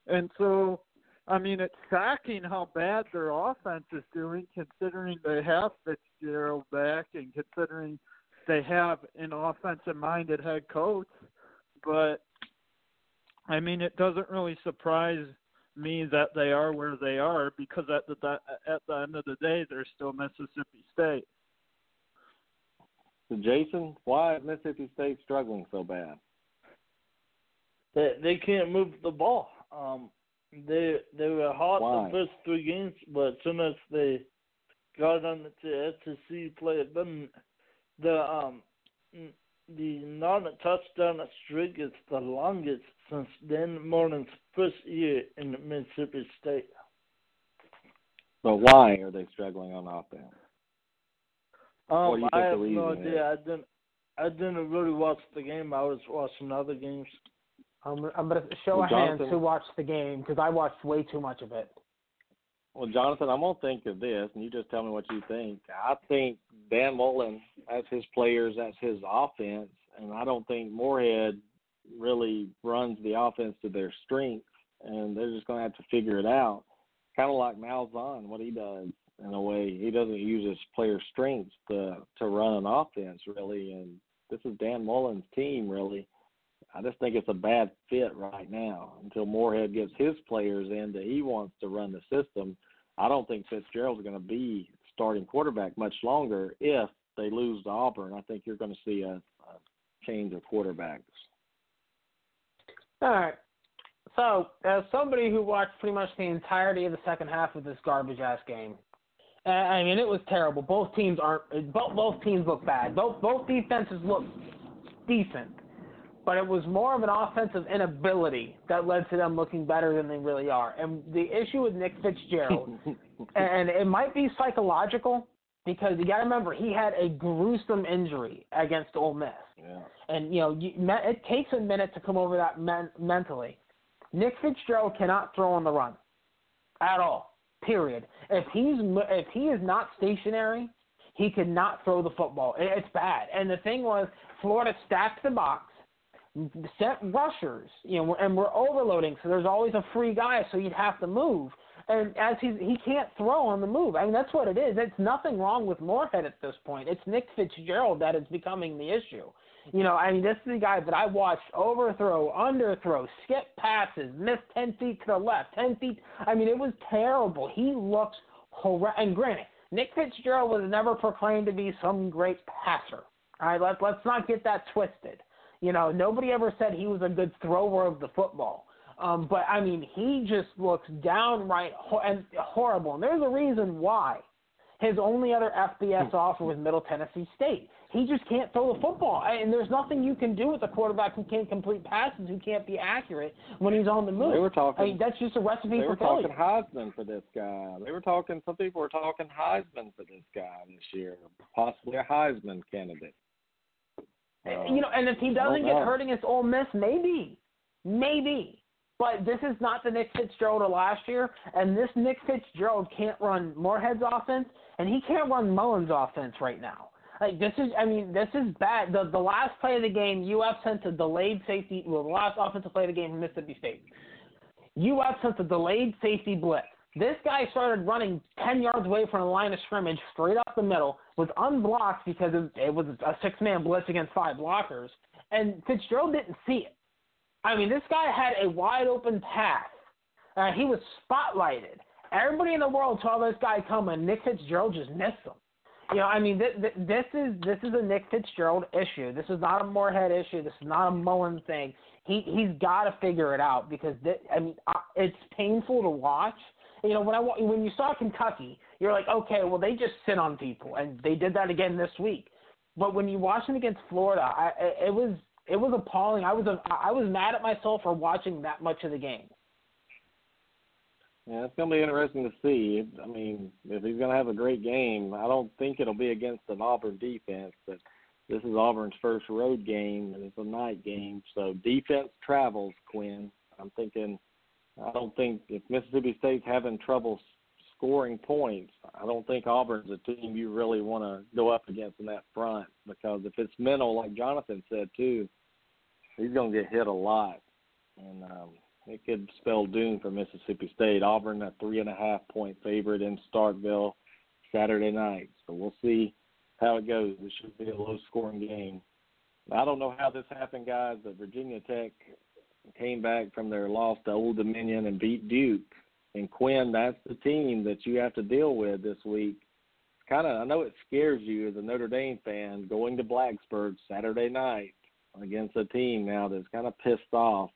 and so I mean it's shocking how bad their offense is doing, considering they have Fitzgerald back and considering they have an offensive-minded head coach, but, I mean, it doesn't really surprise me that they are where they are because at the at the end of the day, they're still Mississippi State. So, Jason, why is Mississippi State struggling so bad? They, they can't move the ball. Um, They they were hot Why? the first three games, but as soon as they got on to S E C play, then the um the non-touchdown streak is the longest since Dan Morning's first year in Mississippi State. But why are they struggling on offense? Um, I have no idea. I didn't. I didn't really watch the game. I was watching other games. Um, I'm going to show well, Jonathan, hands who watched the game because I watched way too much of it. Well, Jonathan, I'm going to think of this, and you just tell me what you think. I think Dan Mullen, that's his players, that's his offense, and I don't think Moorhead really runs the offense to their strengths, and they're just going to have to figure it out. Kind of like Malzahn, what he does in a way. He doesn't use his player strengths to, to run an offense, really, and this is Dan Mullen's team, really. I just think it's a bad fit right now until Moorhead gets his players in that he wants to run the system. I don't think Fitzgerald's going to be starting quarterback much longer if they lose to Auburn. I think you're going to see a, a change of quarterbacks. All right. So, as somebody who watched pretty much the entirety of the second half of this garbage-ass game, I mean, it was terrible. Both teams aren't. Both both teams look bad. Both both defenses look decent. But it was more of an offensive inability that led to them looking better than they really are. And the issue with Nick Fitzgerald, and it might be psychological, because you got to remember he had a gruesome injury against Ole Miss. Yeah. And, you know, you, it takes a minute to come over that men, mentally. Nick Fitzgerald cannot throw on the run at all, period. If he's if he is not stationary, he cannot throw the football. It's bad. And the thing was, Florida stacked the box, set rushers, you know, and we're overloading, so there's always a free guy, so you'd have to move. And as he he can't throw on the move. I mean, that's what it is. It's nothing wrong with Moorhead at this point. It's Nick Fitzgerald that is becoming the issue. You know, I mean, this is the guy that I watched overthrow, underthrow, skip passes, miss ten feet to the left, ten feet. I mean, it was terrible. He looks horrible. And granted, Nick Fitzgerald was never proclaimed to be some great passer. All right, let's, let's not get that twisted. You know, nobody ever said he was a good thrower of the football. Um, but, I mean, he just looks downright ho- and horrible. And there's a reason why. His only other F B S offer was Middle Tennessee State. He just can't throw the football. And there's nothing you can do with a quarterback who can't complete passes, who can't be accurate when he's on the move. They were talking, I mean, that's just a recipe for failure. They were talking Heisman for this guy. They were talking – some people were talking Heisman for this guy this year, possibly a Heisman candidate. Uh, you know, and if he doesn't get hurt against Ole Miss, maybe, maybe. But this is not the Nick Fitzgerald of last year, and this Nick Fitzgerald can't run Moorhead's offense, and he can't run Mullen's offense right now. Like this is, I mean, this is bad. The the last play of the game, U F sent a delayed safety. Well, the last offensive play of the game from Mississippi State, U F sent a delayed safety blitz. This guy started running ten yards away from the line of scrimmage, straight up the middle, was unblocked because it was a six-man blitz against five blockers, and Fitzgerald didn't see it. I mean, this guy had a wide-open path. Uh, he was spotlighted. Everybody in the world saw this guy coming. Nick Fitzgerald just missed him. You know, I mean, th- th- this is this is a Nick Fitzgerald issue. This is not a Moorhead issue. This is not a Mullen thing. He, he's got to figure it out because, th- I mean, I, it's painful to watch. You know, when I when you saw Kentucky, you're like, okay, well, they just sit on people, and they did that again this week. But when you watch them against Florida, I, it was it was appalling. I was a, I was mad at myself for watching that much of the game. Yeah, it's going to be interesting to see. I mean, if he's going to have a great game, I don't think it'll be against an Auburn defense, but this is Auburn's first road game, and it's a night game. So defense travels, Quinn. I'm thinking – I don't think if Mississippi State's having trouble scoring points, I don't think Auburn's a team you really want to go up against in that front because if it's mental, like Jonathan said too, he's going to get hit a lot. And um, it could spell doom for Mississippi State. Auburn, a three and a half point favorite in Starkville Saturday night. So we'll see how it goes. It should be a low-scoring game. I don't know how this happened, guys, but Virginia Tech – came back from their loss to Old Dominion and beat Duke. And, Quinn, that's the team that you have to deal with this week. It's kind of, I know it scares you as a Notre Dame fan going to Blacksburg Saturday night against a team now that's kind of pissed off.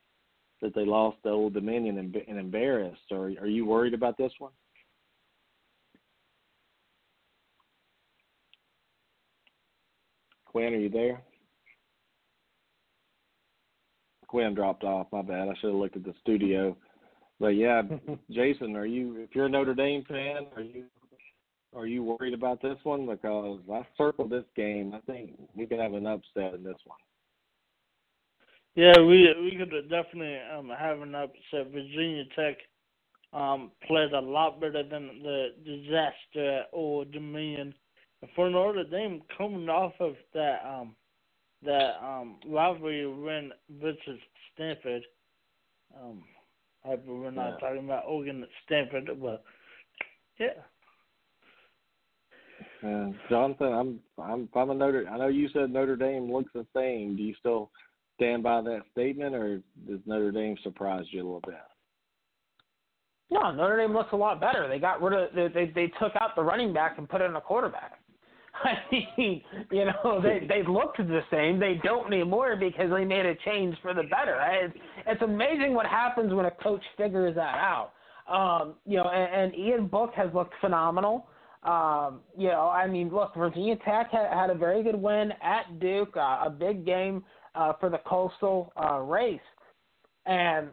that they lost to Old Dominion and, and embarrassed. Or are you worried about this one? Quinn, are you there? Quinn dropped off. My bad. I should have looked at the studio. But yeah, Jason, are you? If you're a Notre Dame fan, are you are you worried about this one? Because I circled this game. I think we could have an upset in this one. Yeah, we we could have definitely um, have an upset. Virginia Tech um, played a lot better than the disaster at Old Dominion. And for Notre Dame, coming off of that um, that um, rivalry win versus Stanford, um, I hope we're not yeah. talking about Oregon at Stanford, but yeah. Uh, Jonathan, I'm I'm I'm a Notre. I know you said Notre Dame looks the same. Do you still stand by that statement, or does Notre Dame surprise you a little bit? No, Notre Dame looks a lot better. They got rid of they they, they took out the running back and put in a quarterback. I mean, you know, they they looked the same. They don't anymore because they made a change for the better. It's, it's amazing what happens when a coach figures that out. Um, you know, and, and Ian Book has looked phenomenal. Um, you know, I mean, look, Virginia Tech had, had a very good win at Duke, uh, a big game. Uh, for the coastal uh, race, and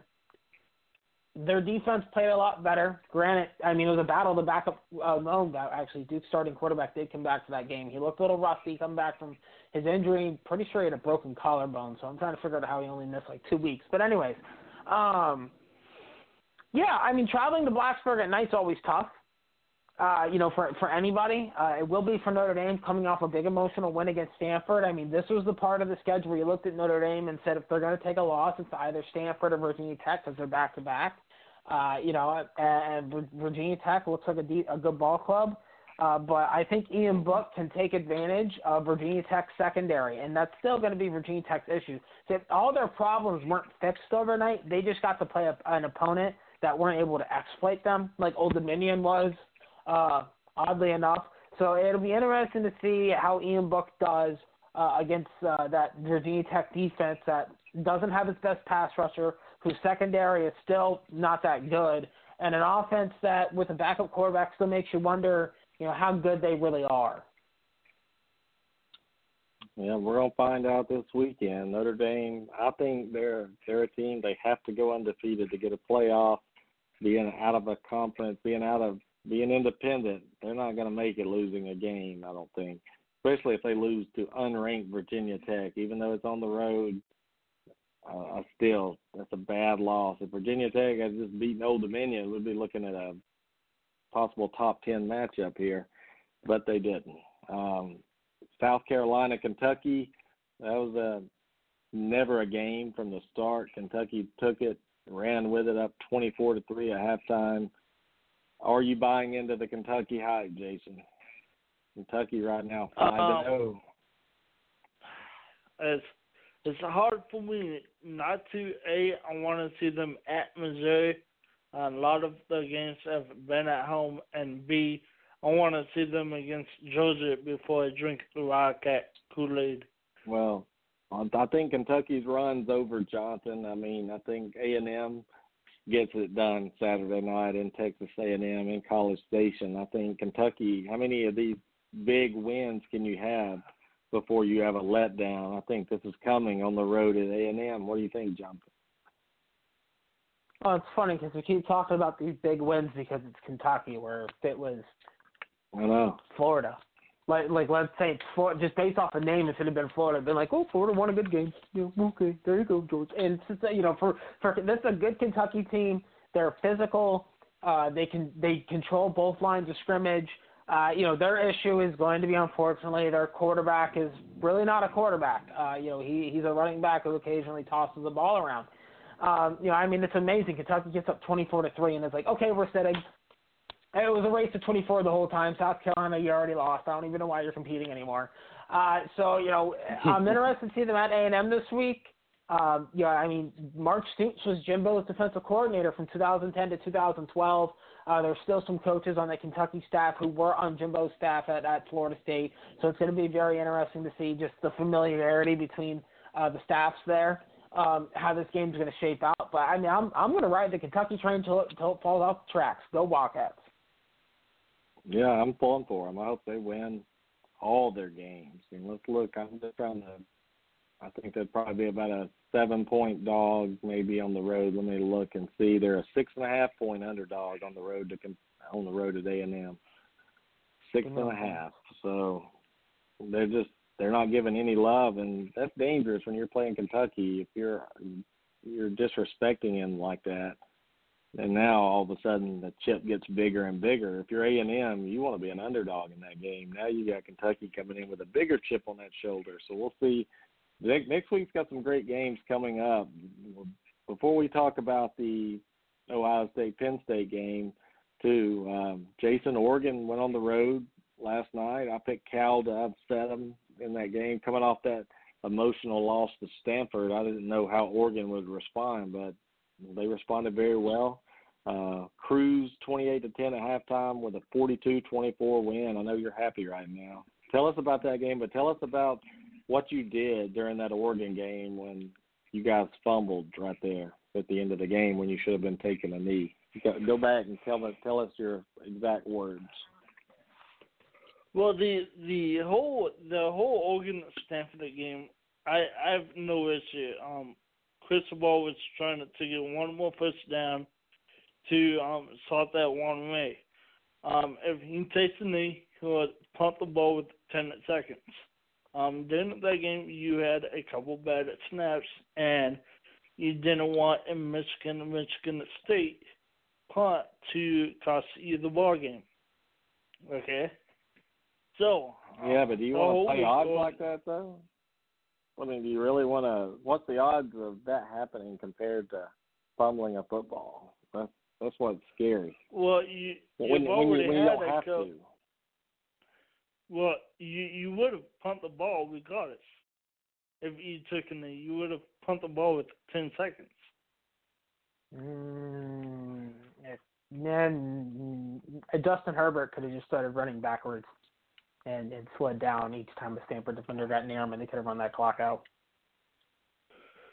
their defense played a lot better. Granted, I mean, it was a battle. The backup, uh, no, actually, Duke's starting quarterback did come back to that game. He looked a little rusty, come back from his injury. Pretty sure he had a broken collarbone, so I'm trying to figure out how he only missed like two weeks. But anyways, um, yeah, I mean, traveling to Blacksburg at night's always tough, uh, you know, for, for anybody. Uh, it will be for Notre Dame coming off a big emotional win against Stanford. I mean, this was the part of the schedule where you looked at Notre Dame and said if they're going to take a loss, it's either Stanford or Virginia Tech because they're back-to-back. Uh, you know, and, and Virginia Tech looks like a, de- a good ball club. Uh, but I think Ian Book can take advantage of Virginia Tech's secondary, and that's still going to be Virginia Tech's issue. So if all their problems weren't fixed overnight, they just got to play a, an opponent that weren't able to exploit them like Old Dominion was. Uh, oddly enough. So it'll be interesting to see how Ian Book does uh, against uh, that Virginia Tech defense that doesn't have its best pass rusher, whose secondary is still not that good, and an offense that with a backup quarterback still makes you wonder, you know, how good they really are. Yeah, we're going to find out this weekend. Notre Dame, I think they're, they're a team. They have to go undefeated to get a playoff, being out of a conference, being out of Being independent, they're not going to make it losing a game, I don't think, especially if they lose to unranked Virginia Tech. Even though it's on the road, uh, still, that's a bad loss. If Virginia Tech had just beaten Old Dominion, we'd be looking at a possible top ten matchup here, but they didn't. Um, South Carolina, Kentucky, that was a, never a game from the start. Kentucky took it, ran with it up twenty-four to three at halftime. Are you buying into the Kentucky hype, Jason? Kentucky right now, five to zero. It's it's hard for me not to. A, I want to see them at Missouri. A lot of the games have been at home, and B, I want to see them against Georgia before I drink the Wildcat Kool-Aid. Well, I think Kentucky's run's over, Jonathan. I mean, I think A and M gets it done Saturday night in Texas A and M in College Station. I think Kentucky, how many of these big wins can you have before you have a letdown? I think this is coming on the road at A and M. What do you think, Jonathan? Well, it's funny because we keep talking about these big wins because it's Kentucky, where if it was I know. Florida. Like, like let's say it's Florida, just based off the name, if it had been Florida, it'd been like, oh, Florida won a good game. Yeah, okay, there you go, George. And, you know, for, for this is a good Kentucky team. They're physical. Uh, they can they control both lines of scrimmage. Uh, you know, their issue is going to be, unfortunately, their quarterback is really not a quarterback. Uh, you know, he he's a running back who occasionally tosses the ball around. Um, you know, I mean, it's amazing. Kentucky gets up twenty-four to three, and it's like, okay, we're sitting. It was a race to twenty-four the whole time. South Carolina, you already lost. I don't even know why you're competing anymore. Uh, so, you know, I'm interested to see them at A and M this week. Um, yeah, I mean, Mark Stoops was Jimbo's defensive coordinator from two thousand ten to two thousand twelve. Uh, there's still some coaches on the Kentucky staff who were on Jimbo's staff at, at Florida State. So it's going to be very interesting to see just the familiarity between uh, the staffs there. um, how this game's going to shape out. But, I mean, I'm I'm going to ride the Kentucky train until it, till it falls off the tracks. Go Wildcats. Yeah, I'm pulling for them. I hope they win all their games. And let's look. I'm just trying to – I think they'd probably be about a seven-point dog maybe on the road. Let me look and see. They're a six-and-a-half-point underdog on the road to on the road to A and M. Six and a half. So they're just they're not giving any love, and that's dangerous when you're playing Kentucky. If you're you're disrespecting him like that, and now all of a sudden the chip gets bigger and bigger. If you're A and M, you want to be an underdog in that game. Now you got Kentucky coming in with a bigger chip on that shoulder. So we'll see. Next week's got some great games coming up. Before we talk about the Ohio State-Penn State game, too, um, Jason, Oregon went on the road last night. I picked Cal to upset them in that game. Coming off that emotional loss to Stanford, I didn't know how Oregon would respond, but they responded very well. Uh, Cruz, twenty-eight to ten at halftime with a forty-two twenty-four win. I know you're happy right now. Tell us about that game, but tell us about what you did during that Oregon game when you guys fumbled right there at the end of the game when you should have been taking a knee. Go back and tell us, tell us your exact words. Well, the the whole the whole Oregon Stanford game, I, I have no issue. Um, Cristobal was trying to, to get one more push down to um, sort that one way. Um, if he takes the knee, he would punt the ball with ten seconds. Um, during that game, you had a couple bad snaps, and you didn't want a Michigan Michigan State punt to cost you the ball game. Okay, so yeah, but do you want to play odds like that though? I mean, do you really want to? What's the odds of that happening compared to fumbling a football? That's that's what's scary. Well, you when, when you, when you don't have to. Well, you you would have pumped the ball regardless. If you took in the, you would have pumped the ball with ten seconds. Mm. And Justin Herbert could have just started running backwards and, and slid down each time a Stanford defender got near him, and they could have run that clock out.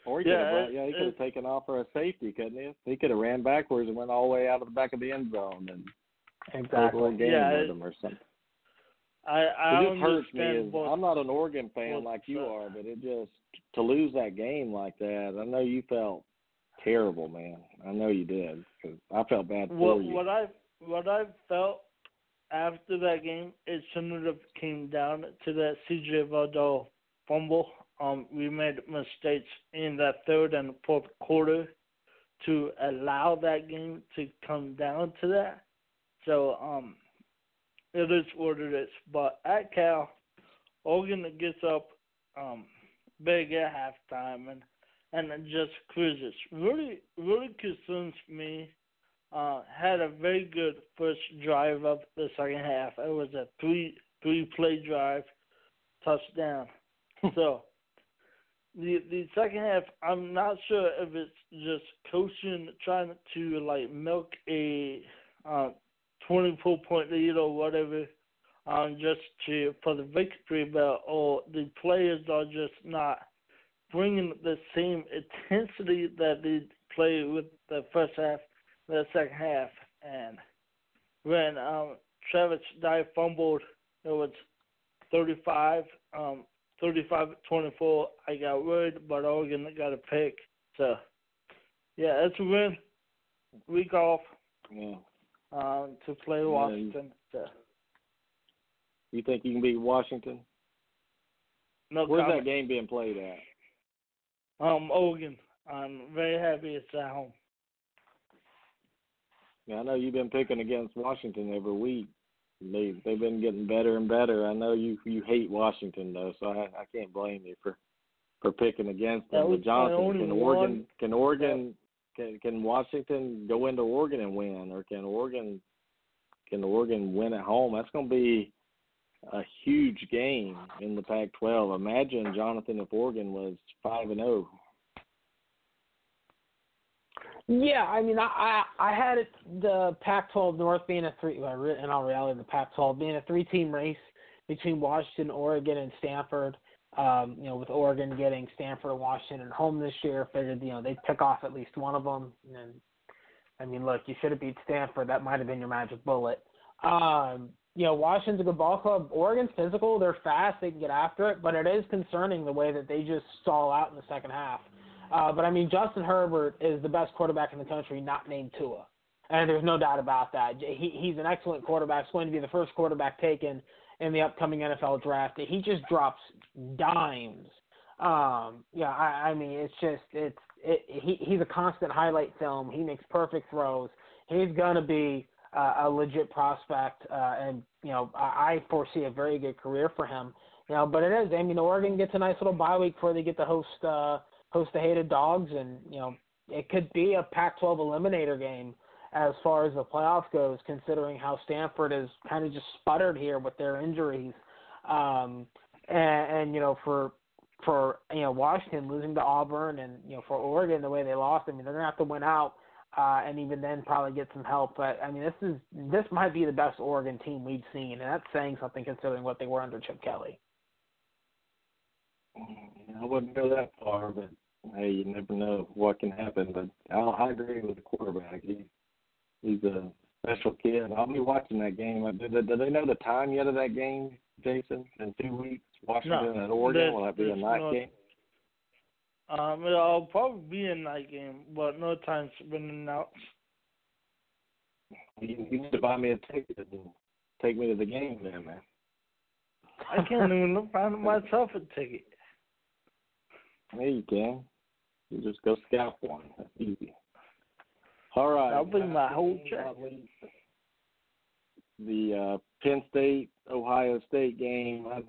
Or he yeah, could have, run, yeah, he could have taken off for a safety, couldn't he? He could have ran backwards and went all the way out of the back of the end zone and exactly. game yeah, with it, him or something. I, I it hurts me. Is, both, I'm not an Oregon fan like you are, but it just to lose that game like that. I know you felt terrible, man. I know you did, because I felt bad for what, you. What I what I felt after that game is similar to came down to that C J Verdell fumble. Um, we made mistakes in that third and fourth quarter to allow that game to come down to that. So um, it is what it is. But at Cal, Oregon gets up um, big at halftime and. And it just cruises. Really, really concerns me. Uh, had a very good first drive of the second half. It was a three three play drive, touchdown. So the the second half, I'm not sure if it's just coaching trying to like milk a uh, twenty-four point lead or whatever, um, just to for the victory bell, or the players are just not bringing the same intensity that they play with the first half, the second half. And when um, Travis Dye fumbled, it was thirty-five, um, thirty-five twenty-four. I got worried, but Oregon got a pick. So, yeah, it's a win. Week off yeah. um, to play Washington. Yeah. So. You think you can beat Washington? No Where's comment. That game being played at? Um, Oregon, I'm very happy it's at home. Yeah, I know you've been picking against Washington every week. They, they've been getting better and better. I know you, you hate Washington, though, so I, I can't blame you for, for picking against them. But Johnson, can Oregon, can, Oregon can, can Washington go into Oregon and win, or can Oregon can Oregon win at home? That's going to be a huge game in the Pac twelve. Imagine, Jonathan, if Oregon was five and oh. Yeah, I mean, I I, I had it, the Pac twelve North being a three, well, in all reality, the Pac twelve being a three-team race between Washington, Oregon, and Stanford. Um, you know, with Oregon getting Stanford and Washington at home this year, figured, you know, they'd pick off at least one of them. And, I mean, look, you should have beat Stanford. That might have been your magic bullet. Um, you know, Washington's a good ball club. Oregon's physical. They're fast. They can get after it. But it is concerning the way that they just stall out in the second half. Uh, but, I mean, Justin Herbert is the best quarterback in the country, not named Tua. And there's no doubt about that. He, he's an excellent quarterback. He's going to be the first quarterback taken in the upcoming N F L draft. He just drops dimes. Um, yeah, I, I mean, it's just it's it, he, he's a constant highlight film. He makes perfect throws. He's going to be uh, a legit prospect, uh, and, you know, I, I foresee a very good career for him. You know, but it is. I mean, Oregon gets a nice little bye week before they get to host, uh, host the Hated Dogs, and, you know, it could be a Pac twelve eliminator game as far as the playoff goes, considering how Stanford has kind of just sputtered here with their injuries. Um, and, and, you know, for, for, you know, Washington losing to Auburn, and, you know, for Oregon, the way they lost, I mean, they're going to have to win out, uh, and even then probably get some help. But, I mean, this is, this might be the best Oregon team we've seen. And that's saying something considering what they were under Chip Kelly. I wouldn't go that far, but hey, you never know what can happen. But I'll, I agree with the quarterback. He, He's a special kid. I'll be watching that game. Do they, do they know the time yet of that game, Jason? In two weeks, Washington no, and Oregon, will that be a night no, game? Um, it'll probably be a night game, but no time's been announced. You, you need to buy me a ticket and take me to the game then, man. I can't even find myself a ticket. There you can. You just go scout one. That's easy. All right. I'll bring my whole check. The uh, Penn State-Ohio State game, I,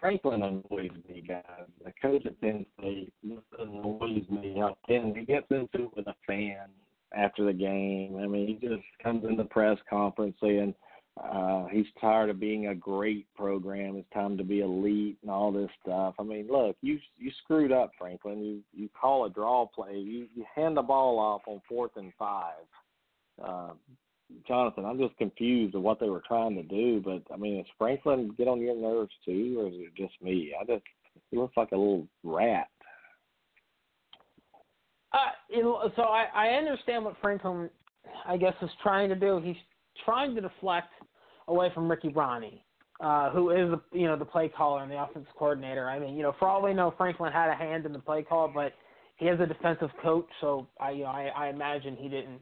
Franklin annoys me, guys. The coach at Penn State annoys me. How Penn, he gets into it with a fan after the game. I mean, he just comes in the press conference saying uh, he's tired of being a great program. It's time to be elite and all this stuff. I mean, look, you you screwed up, Franklin. You you call a draw play. You, you hand the ball off on fourth and five. Uh, Jonathan, I'm just confused at what they were trying to do. But, I mean, does Franklin get on your nerves too, or is it just me? I just – he looks like a little rat. Uh, you know, so I, I understand what Franklin, I guess, is trying to do. He's trying to deflect away from Ricky Bronny, uh, who is, you know, the play caller and the offensive coordinator. I mean, you know, for all we know, Franklin had a hand in the play call, but he is a defensive coach, so I, you know, I, I imagine he didn't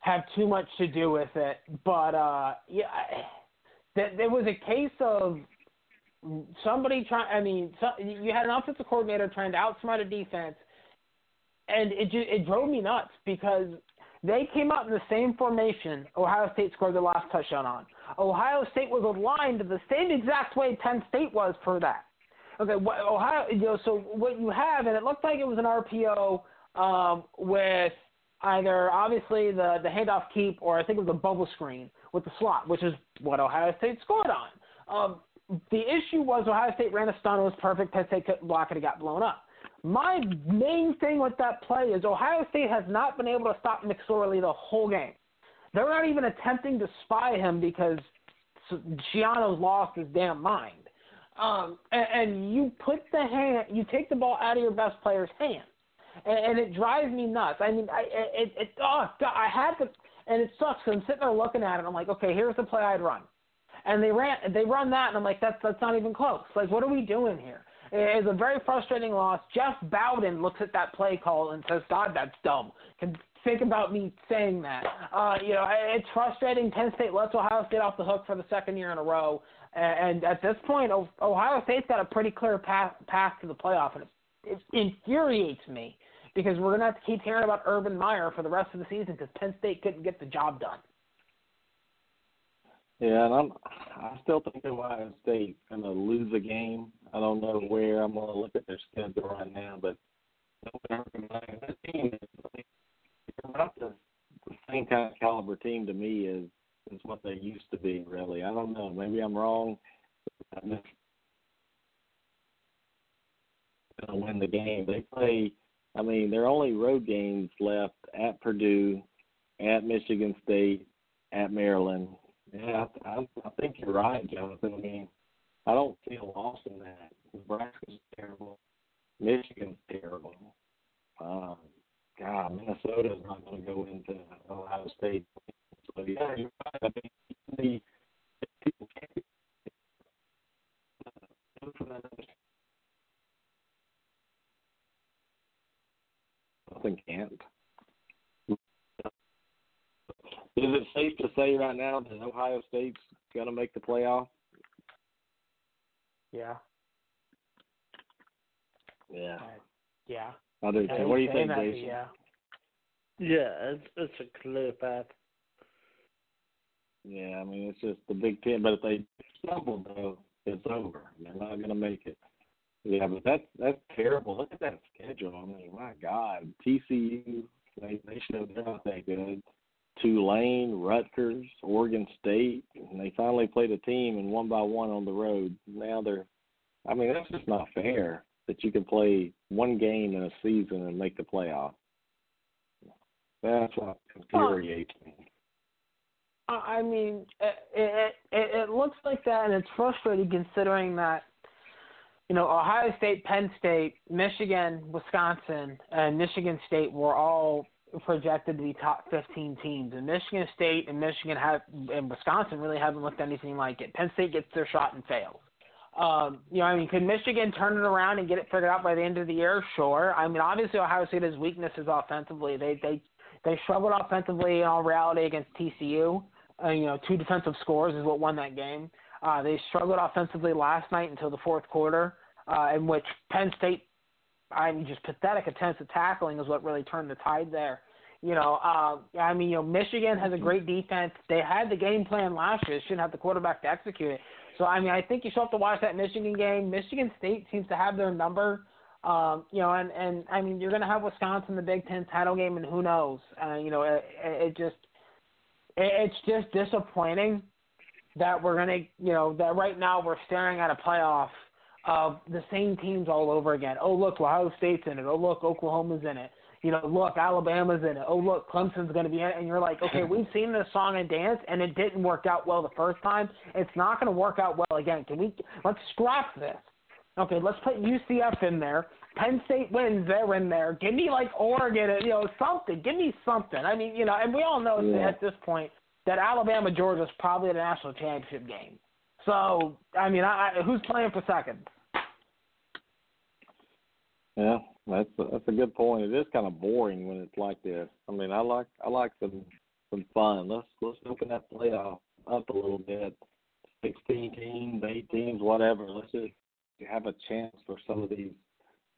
have too much to do with it. But uh, yeah, that there was a case of somebody trying. I mean, so, you had an offensive coordinator trying to outsmart a defense, and it it drove me nuts because they came out in the same formation Ohio State scored their last touchdown on. Ohio State was aligned the same exact way Penn State was for that. Okay, what, Ohio, you know, so what you have, and it looked like it was an R P O um, with either obviously the, the handoff keep or I think it was a bubble screen with the slot, which is what Ohio State scored on. Um, the issue was Ohio State ran a stunt, it was perfect, Penn State couldn't block it, it got blown up. My main thing with that play is Ohio State has not been able to stop McSorley the whole game. They're not even attempting to spy him because Giano's lost his damn mind. Um, and, and you put the hand, you take the ball out of your best player's hand, and, and it drives me nuts. I mean, I it, it oh God, I had to, and it sucks. I'm sitting there looking at it. And I'm like, okay, here's the play I'd run, and they ran, they run that, and I'm like, that's that's not even close. Like, what are we doing here? It's a very frustrating loss. Jeff Bowden looks at that play call and says, God, that's dumb. Can think about me saying that. Uh, you know, it's frustrating. Penn State lets Ohio State off the hook for the second year in a row. And at this point, Ohio State's got a pretty clear path, path to the playoff. And it, it infuriates me because we're going to have to keep hearing about Urban Meyer for the rest of the season because Penn State couldn't get the job done. Yeah, and I'm, I still think Ohio State's going to lose a game. I don't know where. I'm going to look at their schedule right now, but that team is not the same kind of caliber team to me as, as what they used to be, really. I don't know. Maybe I'm wrong. I'm just going to win the game. They play, I mean, there are only road games left at Purdue, at Michigan State, at Maryland. Yeah, I, I, I think you're right, Jonathan. I mean, I don't see a loss in that. Nebraska's terrible. Michigan's terrible. Um, God, Minnesota's not going to go into Ohio State. So, yeah, you're right. I mean, the people can't go for that. Nothing can't. Is it safe to say right now that Ohio State's going to make the playoff? Yeah. Yeah. Uh, yeah. I do. I what do you think, Jason? Yeah, yeah it's, it's a clear path. Yeah, I mean, it's just the Big Ten. But if they stumble, though, it's over. They're not going to make it. Yeah, but that's, that's terrible. Look at that schedule. I mean, my God. T C U, they, they should have been out that good. Tulane, Rutgers, Oregon State, and they finally played a team and one by one on the road. Now they're – I mean, that's just not fair that you can play one game in a season and make the playoff. That's what infuriates me. I mean, it, it, it looks like that, and it's frustrating considering that, you know, Ohio State, Penn State, Michigan, Wisconsin, and Michigan State were all – projected to be top fifteen teams, and Michigan State and Michigan have, and Wisconsin really haven't looked anything like it. Penn State gets their shot and fails. Um, you know, I mean, could Michigan turn it around and get it figured out by the end of the year? Sure. I mean, obviously Ohio State has weaknesses offensively. They they they struggled offensively in all reality against T C U. Uh, you know, two defensive scores is what won that game. Uh, they struggled offensively last night until the fourth quarter, uh, in which Penn State. I mean, just pathetic attempts at tackling is what really turned the tide there. You know, uh, I mean, you know, Michigan has a great defense. They had the game plan last year. They shouldn't have the quarterback to execute it. So, I mean, I think you still have to watch that Michigan game. Michigan State seems to have their number. Um, you know, and, and, I mean, you're going to have Wisconsin in the Big Ten title game, and who knows? Uh, you know, it, it just – it's just disappointing that we're going to – you know, that right now we're staring at a playoff of the same teams all over again. Oh, look, Ohio State's in it. Oh, look, Oklahoma's in it. You know, look, Alabama's in it. Oh, look, Clemson's going to be in it. And you're like, okay, we've seen this song and dance, and it didn't work out well the first time. It's not going to work out well again. Can we – let's scrap this. Okay, let's put U C F in there. Penn State wins, they're in there. Give me, like, Oregon, you know, something. Give me something. I mean, you know, and we all know yeah. at this point that Alabama, Georgia's probably at a national championship game. So, I mean, I, I, who's playing for second? Yeah, that's a, that's a good point. It is kind of boring when it's like this. I mean, I like I like some, some fun. Let's let's open that playoff up a little bit. Sixteen teams, eight teams, whatever. Let's just have a chance for some of these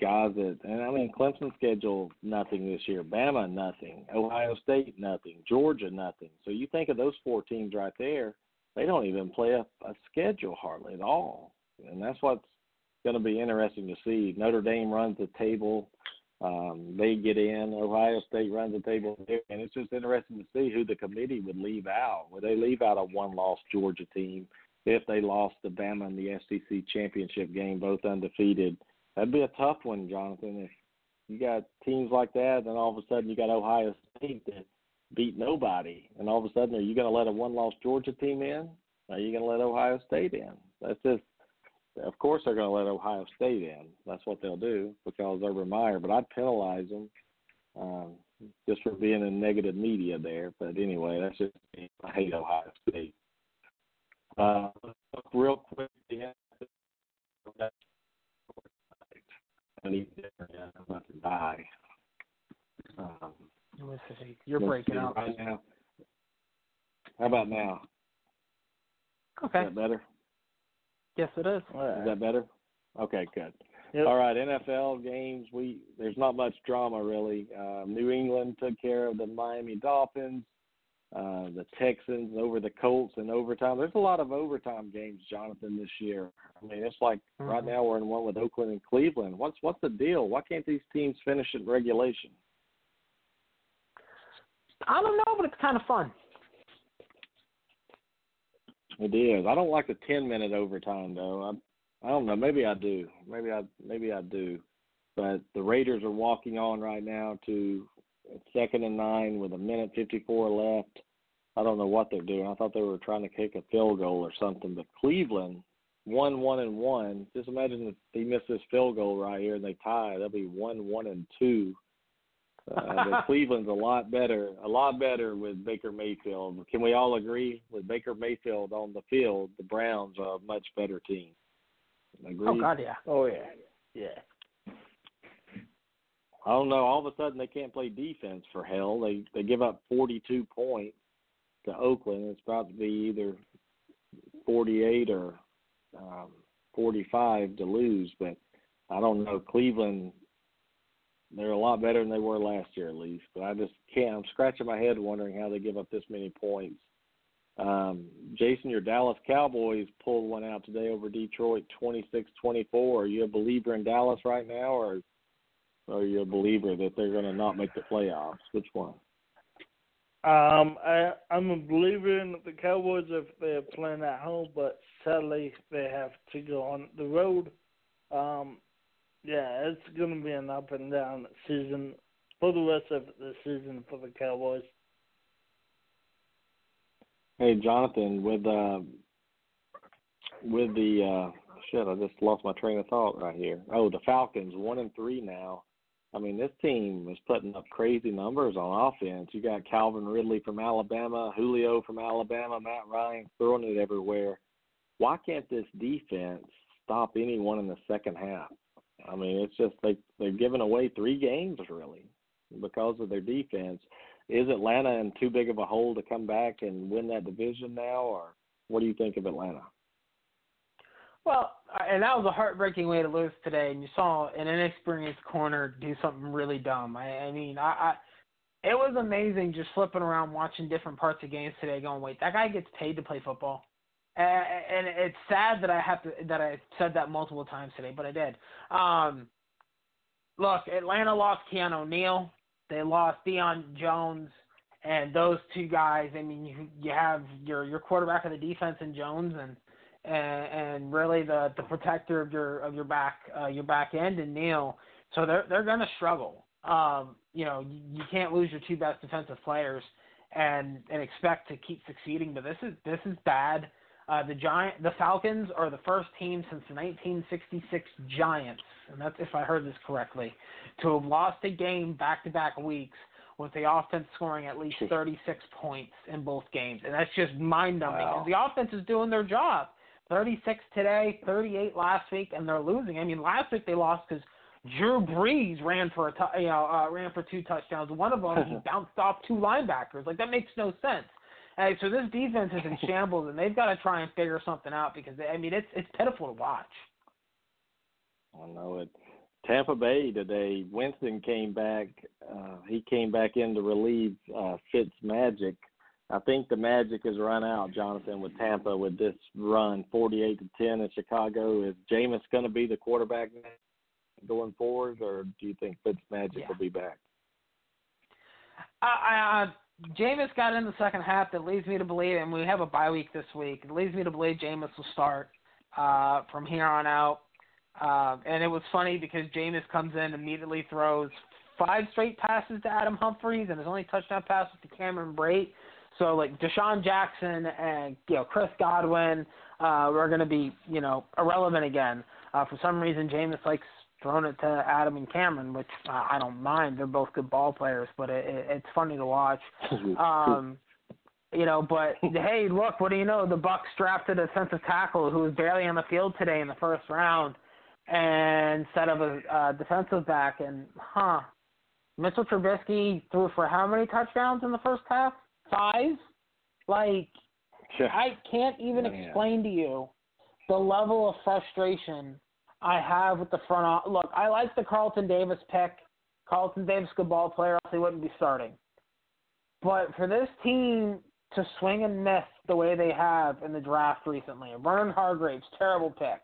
guys that. And I mean, Clemson schedule nothing this year. Bama nothing. Ohio State nothing. Georgia nothing. So you think of those four teams right there. They don't even play a, a schedule hardly at all. And that's what's going to be interesting to see. Notre Dame runs the table. Um, they get in. Ohio State runs the table. And it's just interesting to see who the committee would leave out. Would they leave out a one-loss Georgia team if they lost to Bama in the S E C championship game, both undefeated? That'd be a tough one, Jonathan. If you got teams like that, then all of a sudden you got Ohio State that beat nobody, and all of a sudden are you going to let a one-loss Georgia team in? Are you going to let Ohio State in? That's just – of course they're going to let Ohio State in. That's what they'll do because Urban Meyer. But I'd penalize them um, just for being in negative media there. But anyway, that's just – I hate Ohio State. Uh, real quick, yeah. I need to I'm about to die. Um, You're Let's breaking up. Right now. How about now? Okay. Is that better? Yes, it is. Right. Is that better? Okay, good. Yep. All right, N F L games. We There's not much drama, really. Uh, New England took care of the Miami Dolphins, uh, the Texans over the Colts in overtime. There's a lot of overtime games, Jonathan, this year. I mean, it's like mm-hmm. right now we're in one with Oakland and Cleveland. What's, what's the deal? Why can't these teams finish in regulation? I don't know, but it's kind of fun. It is. I don't like the ten-minute overtime, though. I, I don't know. Maybe I do. Maybe I maybe I do. But the Raiders are walking on right now to second and nine with a minute fifty-four left. I don't know what they're doing. I thought they were trying to kick a field goal or something. But Cleveland one, one, and one. Just imagine if he missed this field goal right here and they tie. That'll be one, one, and two. Uh, Cleveland's a lot better, a lot better with Baker Mayfield. Can we all agree with Baker Mayfield on the field? The Browns are a much better team. Agreed? Oh God, yeah. Oh yeah, yeah. I don't know. All of a sudden, they can't play defense for hell. They they give up forty-two points to Oakland. It's about to be either forty-eight or um, forty-five to lose. But I don't know, Cleveland. They're a lot better than they were last year, at least. But I just can't. I'm scratching my head wondering how they give up this many points. Um, Jason, your Dallas Cowboys pulled one out today over Detroit, twenty-six twenty-four. Are you a believer in Dallas right now, or are you a believer that they're going to not make the playoffs? Which one? Um, I, I'm a believer in the Cowboys if they're playing at home, but sadly they have to go on the road. Um Yeah, it's going to be an up and down season for the rest of the season for the Cowboys. Hey, Jonathan, with uh, with the uh, shit, I just lost my train of thought right here. Oh, the Falcons one and three now. I mean, this team is putting up crazy numbers on offense. You got Calvin Ridley from Alabama, Julio from Alabama, Matt Ryan throwing it everywhere. Why can't this defense stop anyone in the second half? I mean, it's just like they're giving away three games, really, because of their defense. Is Atlanta in too big of a hole to come back and win that division now, or what do you think of Atlanta? Well, and that was a heartbreaking way to lose today, and you saw an inexperienced corner do something really dumb. I, I mean, I, I it was amazing just flipping around watching different parts of games today going, wait, that guy gets paid to play football. And it's sad that I have to that I said that multiple times today, but I did. Um, look, Atlanta lost Keanu Neal, they lost Deion Jones, and those two guys. I mean, you you have your, your quarterback of the defense in Jones, and and, and really the, the protector of your of your back uh, your back end in Neal. So they're they're gonna struggle. Um, you know, you, you can't lose your two best defensive players and and expect to keep succeeding. But this is this is bad. Uh, the Giant, the Falcons are the first team since the nineteen sixty-six Giants, and that's if I heard this correctly, to have lost a game back-to-back weeks with the offense scoring at least thirty-six points in both games. And that's just mind-numbing. Wow. The offense is doing their job. thirty-six today, thirty-eight last week, and they're losing. I mean, last week they lost because Drew Brees ran for a t- you know, uh, ran for two touchdowns. One of them, he bounced off two linebackers. Like, that makes no sense. Hey, so this defense is in shambles, and they've got to try and figure something out because, they, I mean, it's it's pitiful to watch. I know it. Tampa Bay today, Winston came back. Uh, he came back in to relieve uh, Fitz Magic. I think the magic has run out, Jonathan, with Tampa with this run, forty-eight to ten in Chicago. Is Jameis going to be the quarterback going forward, or do you think Fitz Magic yeah. will be back? I, I – Jameis got in the second half. That leads me to believe, and we have a bye week this week. It leads me to believe Jameis will start uh, from here on out. Uh, and it was funny because Jameis comes in, immediately throws five straight passes to Adam Humphries, and his only touchdown pass was to Cameron Brate. So, like, DeSean Jackson and, you know, Chris Godwin uh, were going to be, you know, irrelevant again. Uh, for some reason, Jameis likes throwing it to Adam and Cameron, which uh, I don't mind. They're both good ball players, but it, it, it's funny to watch. Um, you know, but, hey, look, what do you know? The Bucs drafted a defensive tackle who was barely on the field today in the first round and set up a uh, defensive back. And, huh, Mitchell Trubisky threw for how many touchdowns in the first half? Five? Like, sure. I can't even oh, yeah. explain to you the level of frustration I have with the front office. Look, I like the Carlton Davis pick. Carlton Davis, good ball player, else he wouldn't be starting. But for this team to swing and miss the way they have in the draft recently, Vernon Hargraves, terrible pick.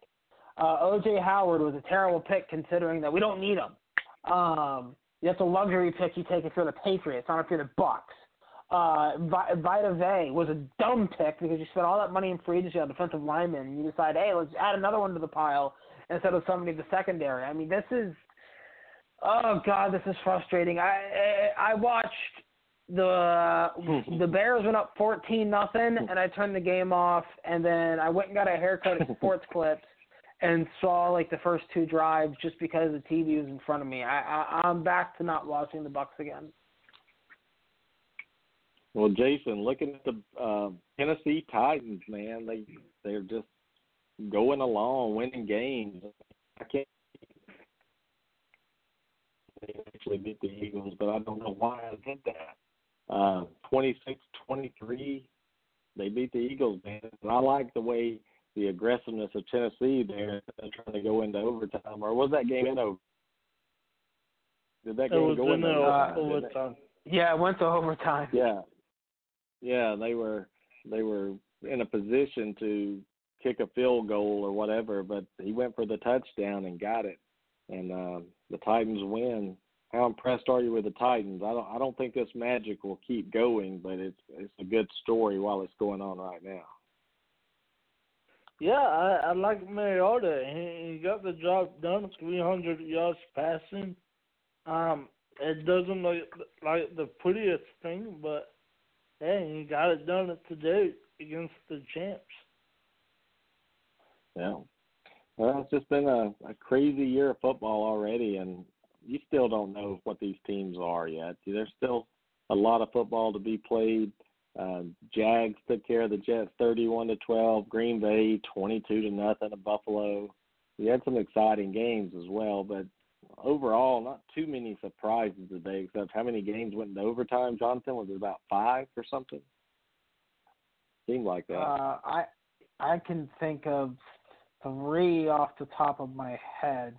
Uh, O J Howard was a terrible pick considering that we don't need him. Um, that's a luxury pick you take if you're the Patriots, not if you're the Bucks. Uh, Vita Vey was a dumb pick because you spent all that money in free agency on defensive linemen, and you decide, hey, let's add another one to the pile instead of somebody in the secondary. I mean, this is – oh, God, this is frustrating. I I watched The the Bears went up fourteen nothing, and I turned the game off, and then I went and got a haircut at Sports Clips and saw, like, the first two drives just because the T V was in front of me. I, I, I'm back to not watching the Bucs again. Well, Jason, looking at the uh, Tennessee Titans, man, they, they're just going along, winning games. I can't they actually beat the Eagles, but I don't know why I did that. Uh, twenty-six twenty-three, they beat the Eagles, man. And I like the way the aggressiveness of Tennessee there trying to go into overtime. Or was that game in over? Did that game go into overtime? overtime? Yeah, it went to overtime. Yeah. Yeah, they were they were in a position to kick a field goal or whatever, but he went for the touchdown and got it. And uh, the Titans win. How impressed are you with the Titans? I don't. I don't think this magic will keep going, but it's it's a good story while it's going on right now. Yeah, I, I like Mariota. He, he got the job done. three hundred yards passing. Um, it doesn't look like the prettiest thing, but hey, he got it done today against the champs. Yeah. Well, it's just been a, a crazy year of football already, and you still don't know what these teams are yet. There's still a lot of football to be played. Uh, Jags took care of the Jets thirty-one to twelve, Green Bay twenty-two to nothing at Buffalo. We had some exciting games as well, but overall, not too many surprises today, except how many games went into overtime, Jonathan? Was it about five or something? Seemed like that. Uh, I I can think of three off the top of my head.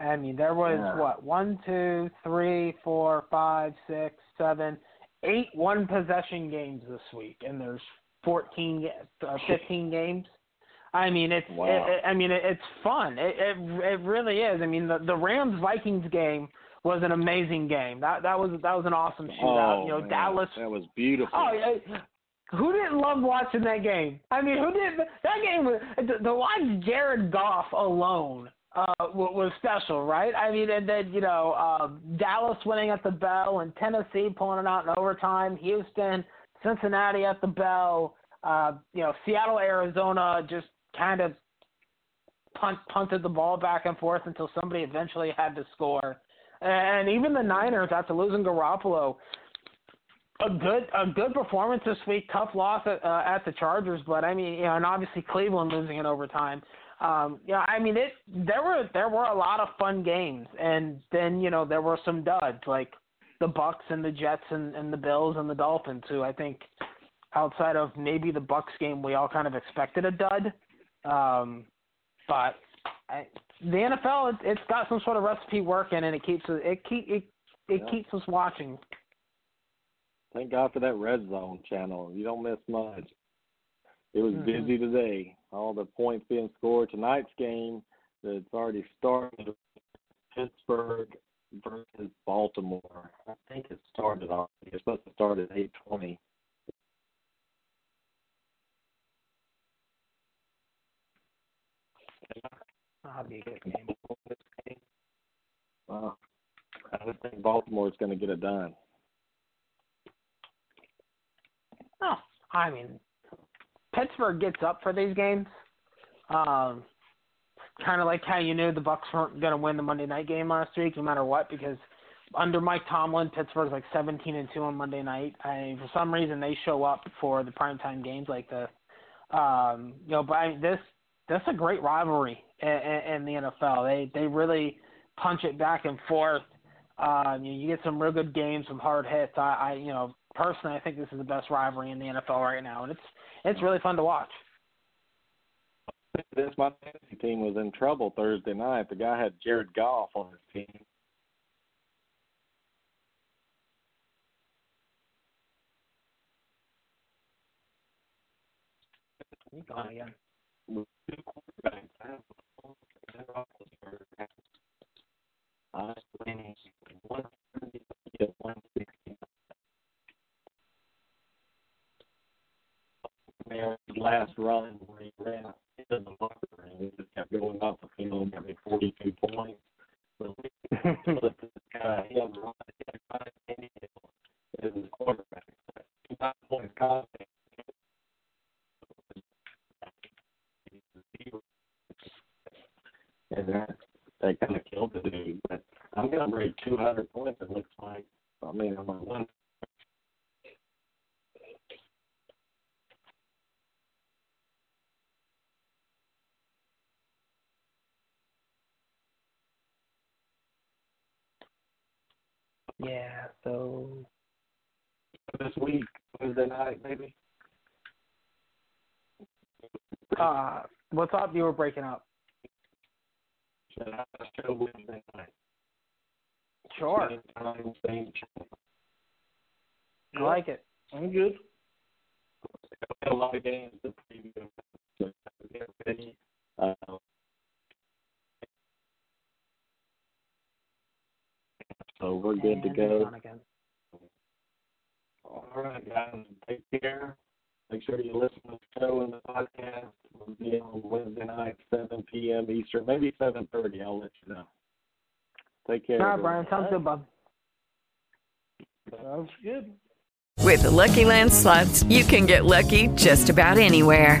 I mean, there was, yeah. what, one, two, three, four, five, six, seven, eight one-possession games this week, and there's fourteen, uh, fifteen games. I mean, it's wow. it, it, I mean, it, it's fun. It, it it really is. I mean, the, the Rams-Vikings game was an amazing game. That that was that was an awesome shootout. Oh, you know, man. Dallas. That was beautiful. Oh, yeah. Who didn't love watching that game? I mean, who didn't? That game was – to watch Jared Goff alone uh, was special, right? I mean, and then, you know, uh, Dallas winning at the bell and Tennessee pulling it out in overtime, Houston, Cincinnati at the bell, uh, you know, Seattle, Arizona just kind of punt, punted the ball back and forth until somebody eventually had to score. And even the Niners, after losing Garoppolo – A good a good performance this week, tough loss at, uh, at the Chargers, but I mean, you know, and obviously Cleveland losing in overtime. Um, you know, I mean, it there were there were a lot of fun games, and then you know there were some duds like the Bucks and the Jets and, and the Bills and the Dolphins, who I think outside of maybe the Bucks game, we all kind of expected a dud. Um, but I, the N F L, it, it's got some sort of recipe working, and it keeps it keep it, it yeah. keeps us watching. Thank God for that Red Zone channel. You don't miss much. It was mm-hmm. busy today. All the points being scored. Tonight's game that's already started, Pittsburgh versus Baltimore. I think it started already. It's supposed to start at eight twenty. That'll be a good game. Wow. I just think Baltimore's going to get it done. Oh, I mean, Pittsburgh gets up for these games. Um, kind of like how you knew the Bucks weren't going to win the Monday night game last week, no matter what, because under Mike Tomlin, Pittsburgh's like seventeen and two on Monday night. I mean, for some reason, they show up for the primetime games like this. Um, you know, but I mean, this that's a great rivalry in, in the N F L. They they really punch it back and forth. Um, you, you get some real good games, some hard hits. I, I you know. Personally, I think this is the best rivalry in the N F L right now, and it's it's really fun to watch. This my fantasy team was in trouble Thursday night. The guy had Jared Goff on his team. You gone again? I was last run where he ran into the locker room, he just kept going off the field, got me forty-two points. But this guy, he had a run, he had a run, and he College. And that, that kind of killed the dude. But I'm going to break two hundred points, it looks like. I mean, I'm on one. Yeah, so. This week, Wednesday night, maybe? Uh, what's up? You were breaking up. Should I show Wednesday night? Sure. I like it. I'm good. I a lot of games to preview. Uh, so we're good to go. All right, guys. Take care. Make sure you listen to the show and the podcast. We'll be on Wednesday night, seven p.m. Eastern, maybe seven thirty. I'll let you know. Take care. All right, Brian. Sounds good, bud. Sounds good. With the Lucky Land Slots, you can get lucky just about anywhere.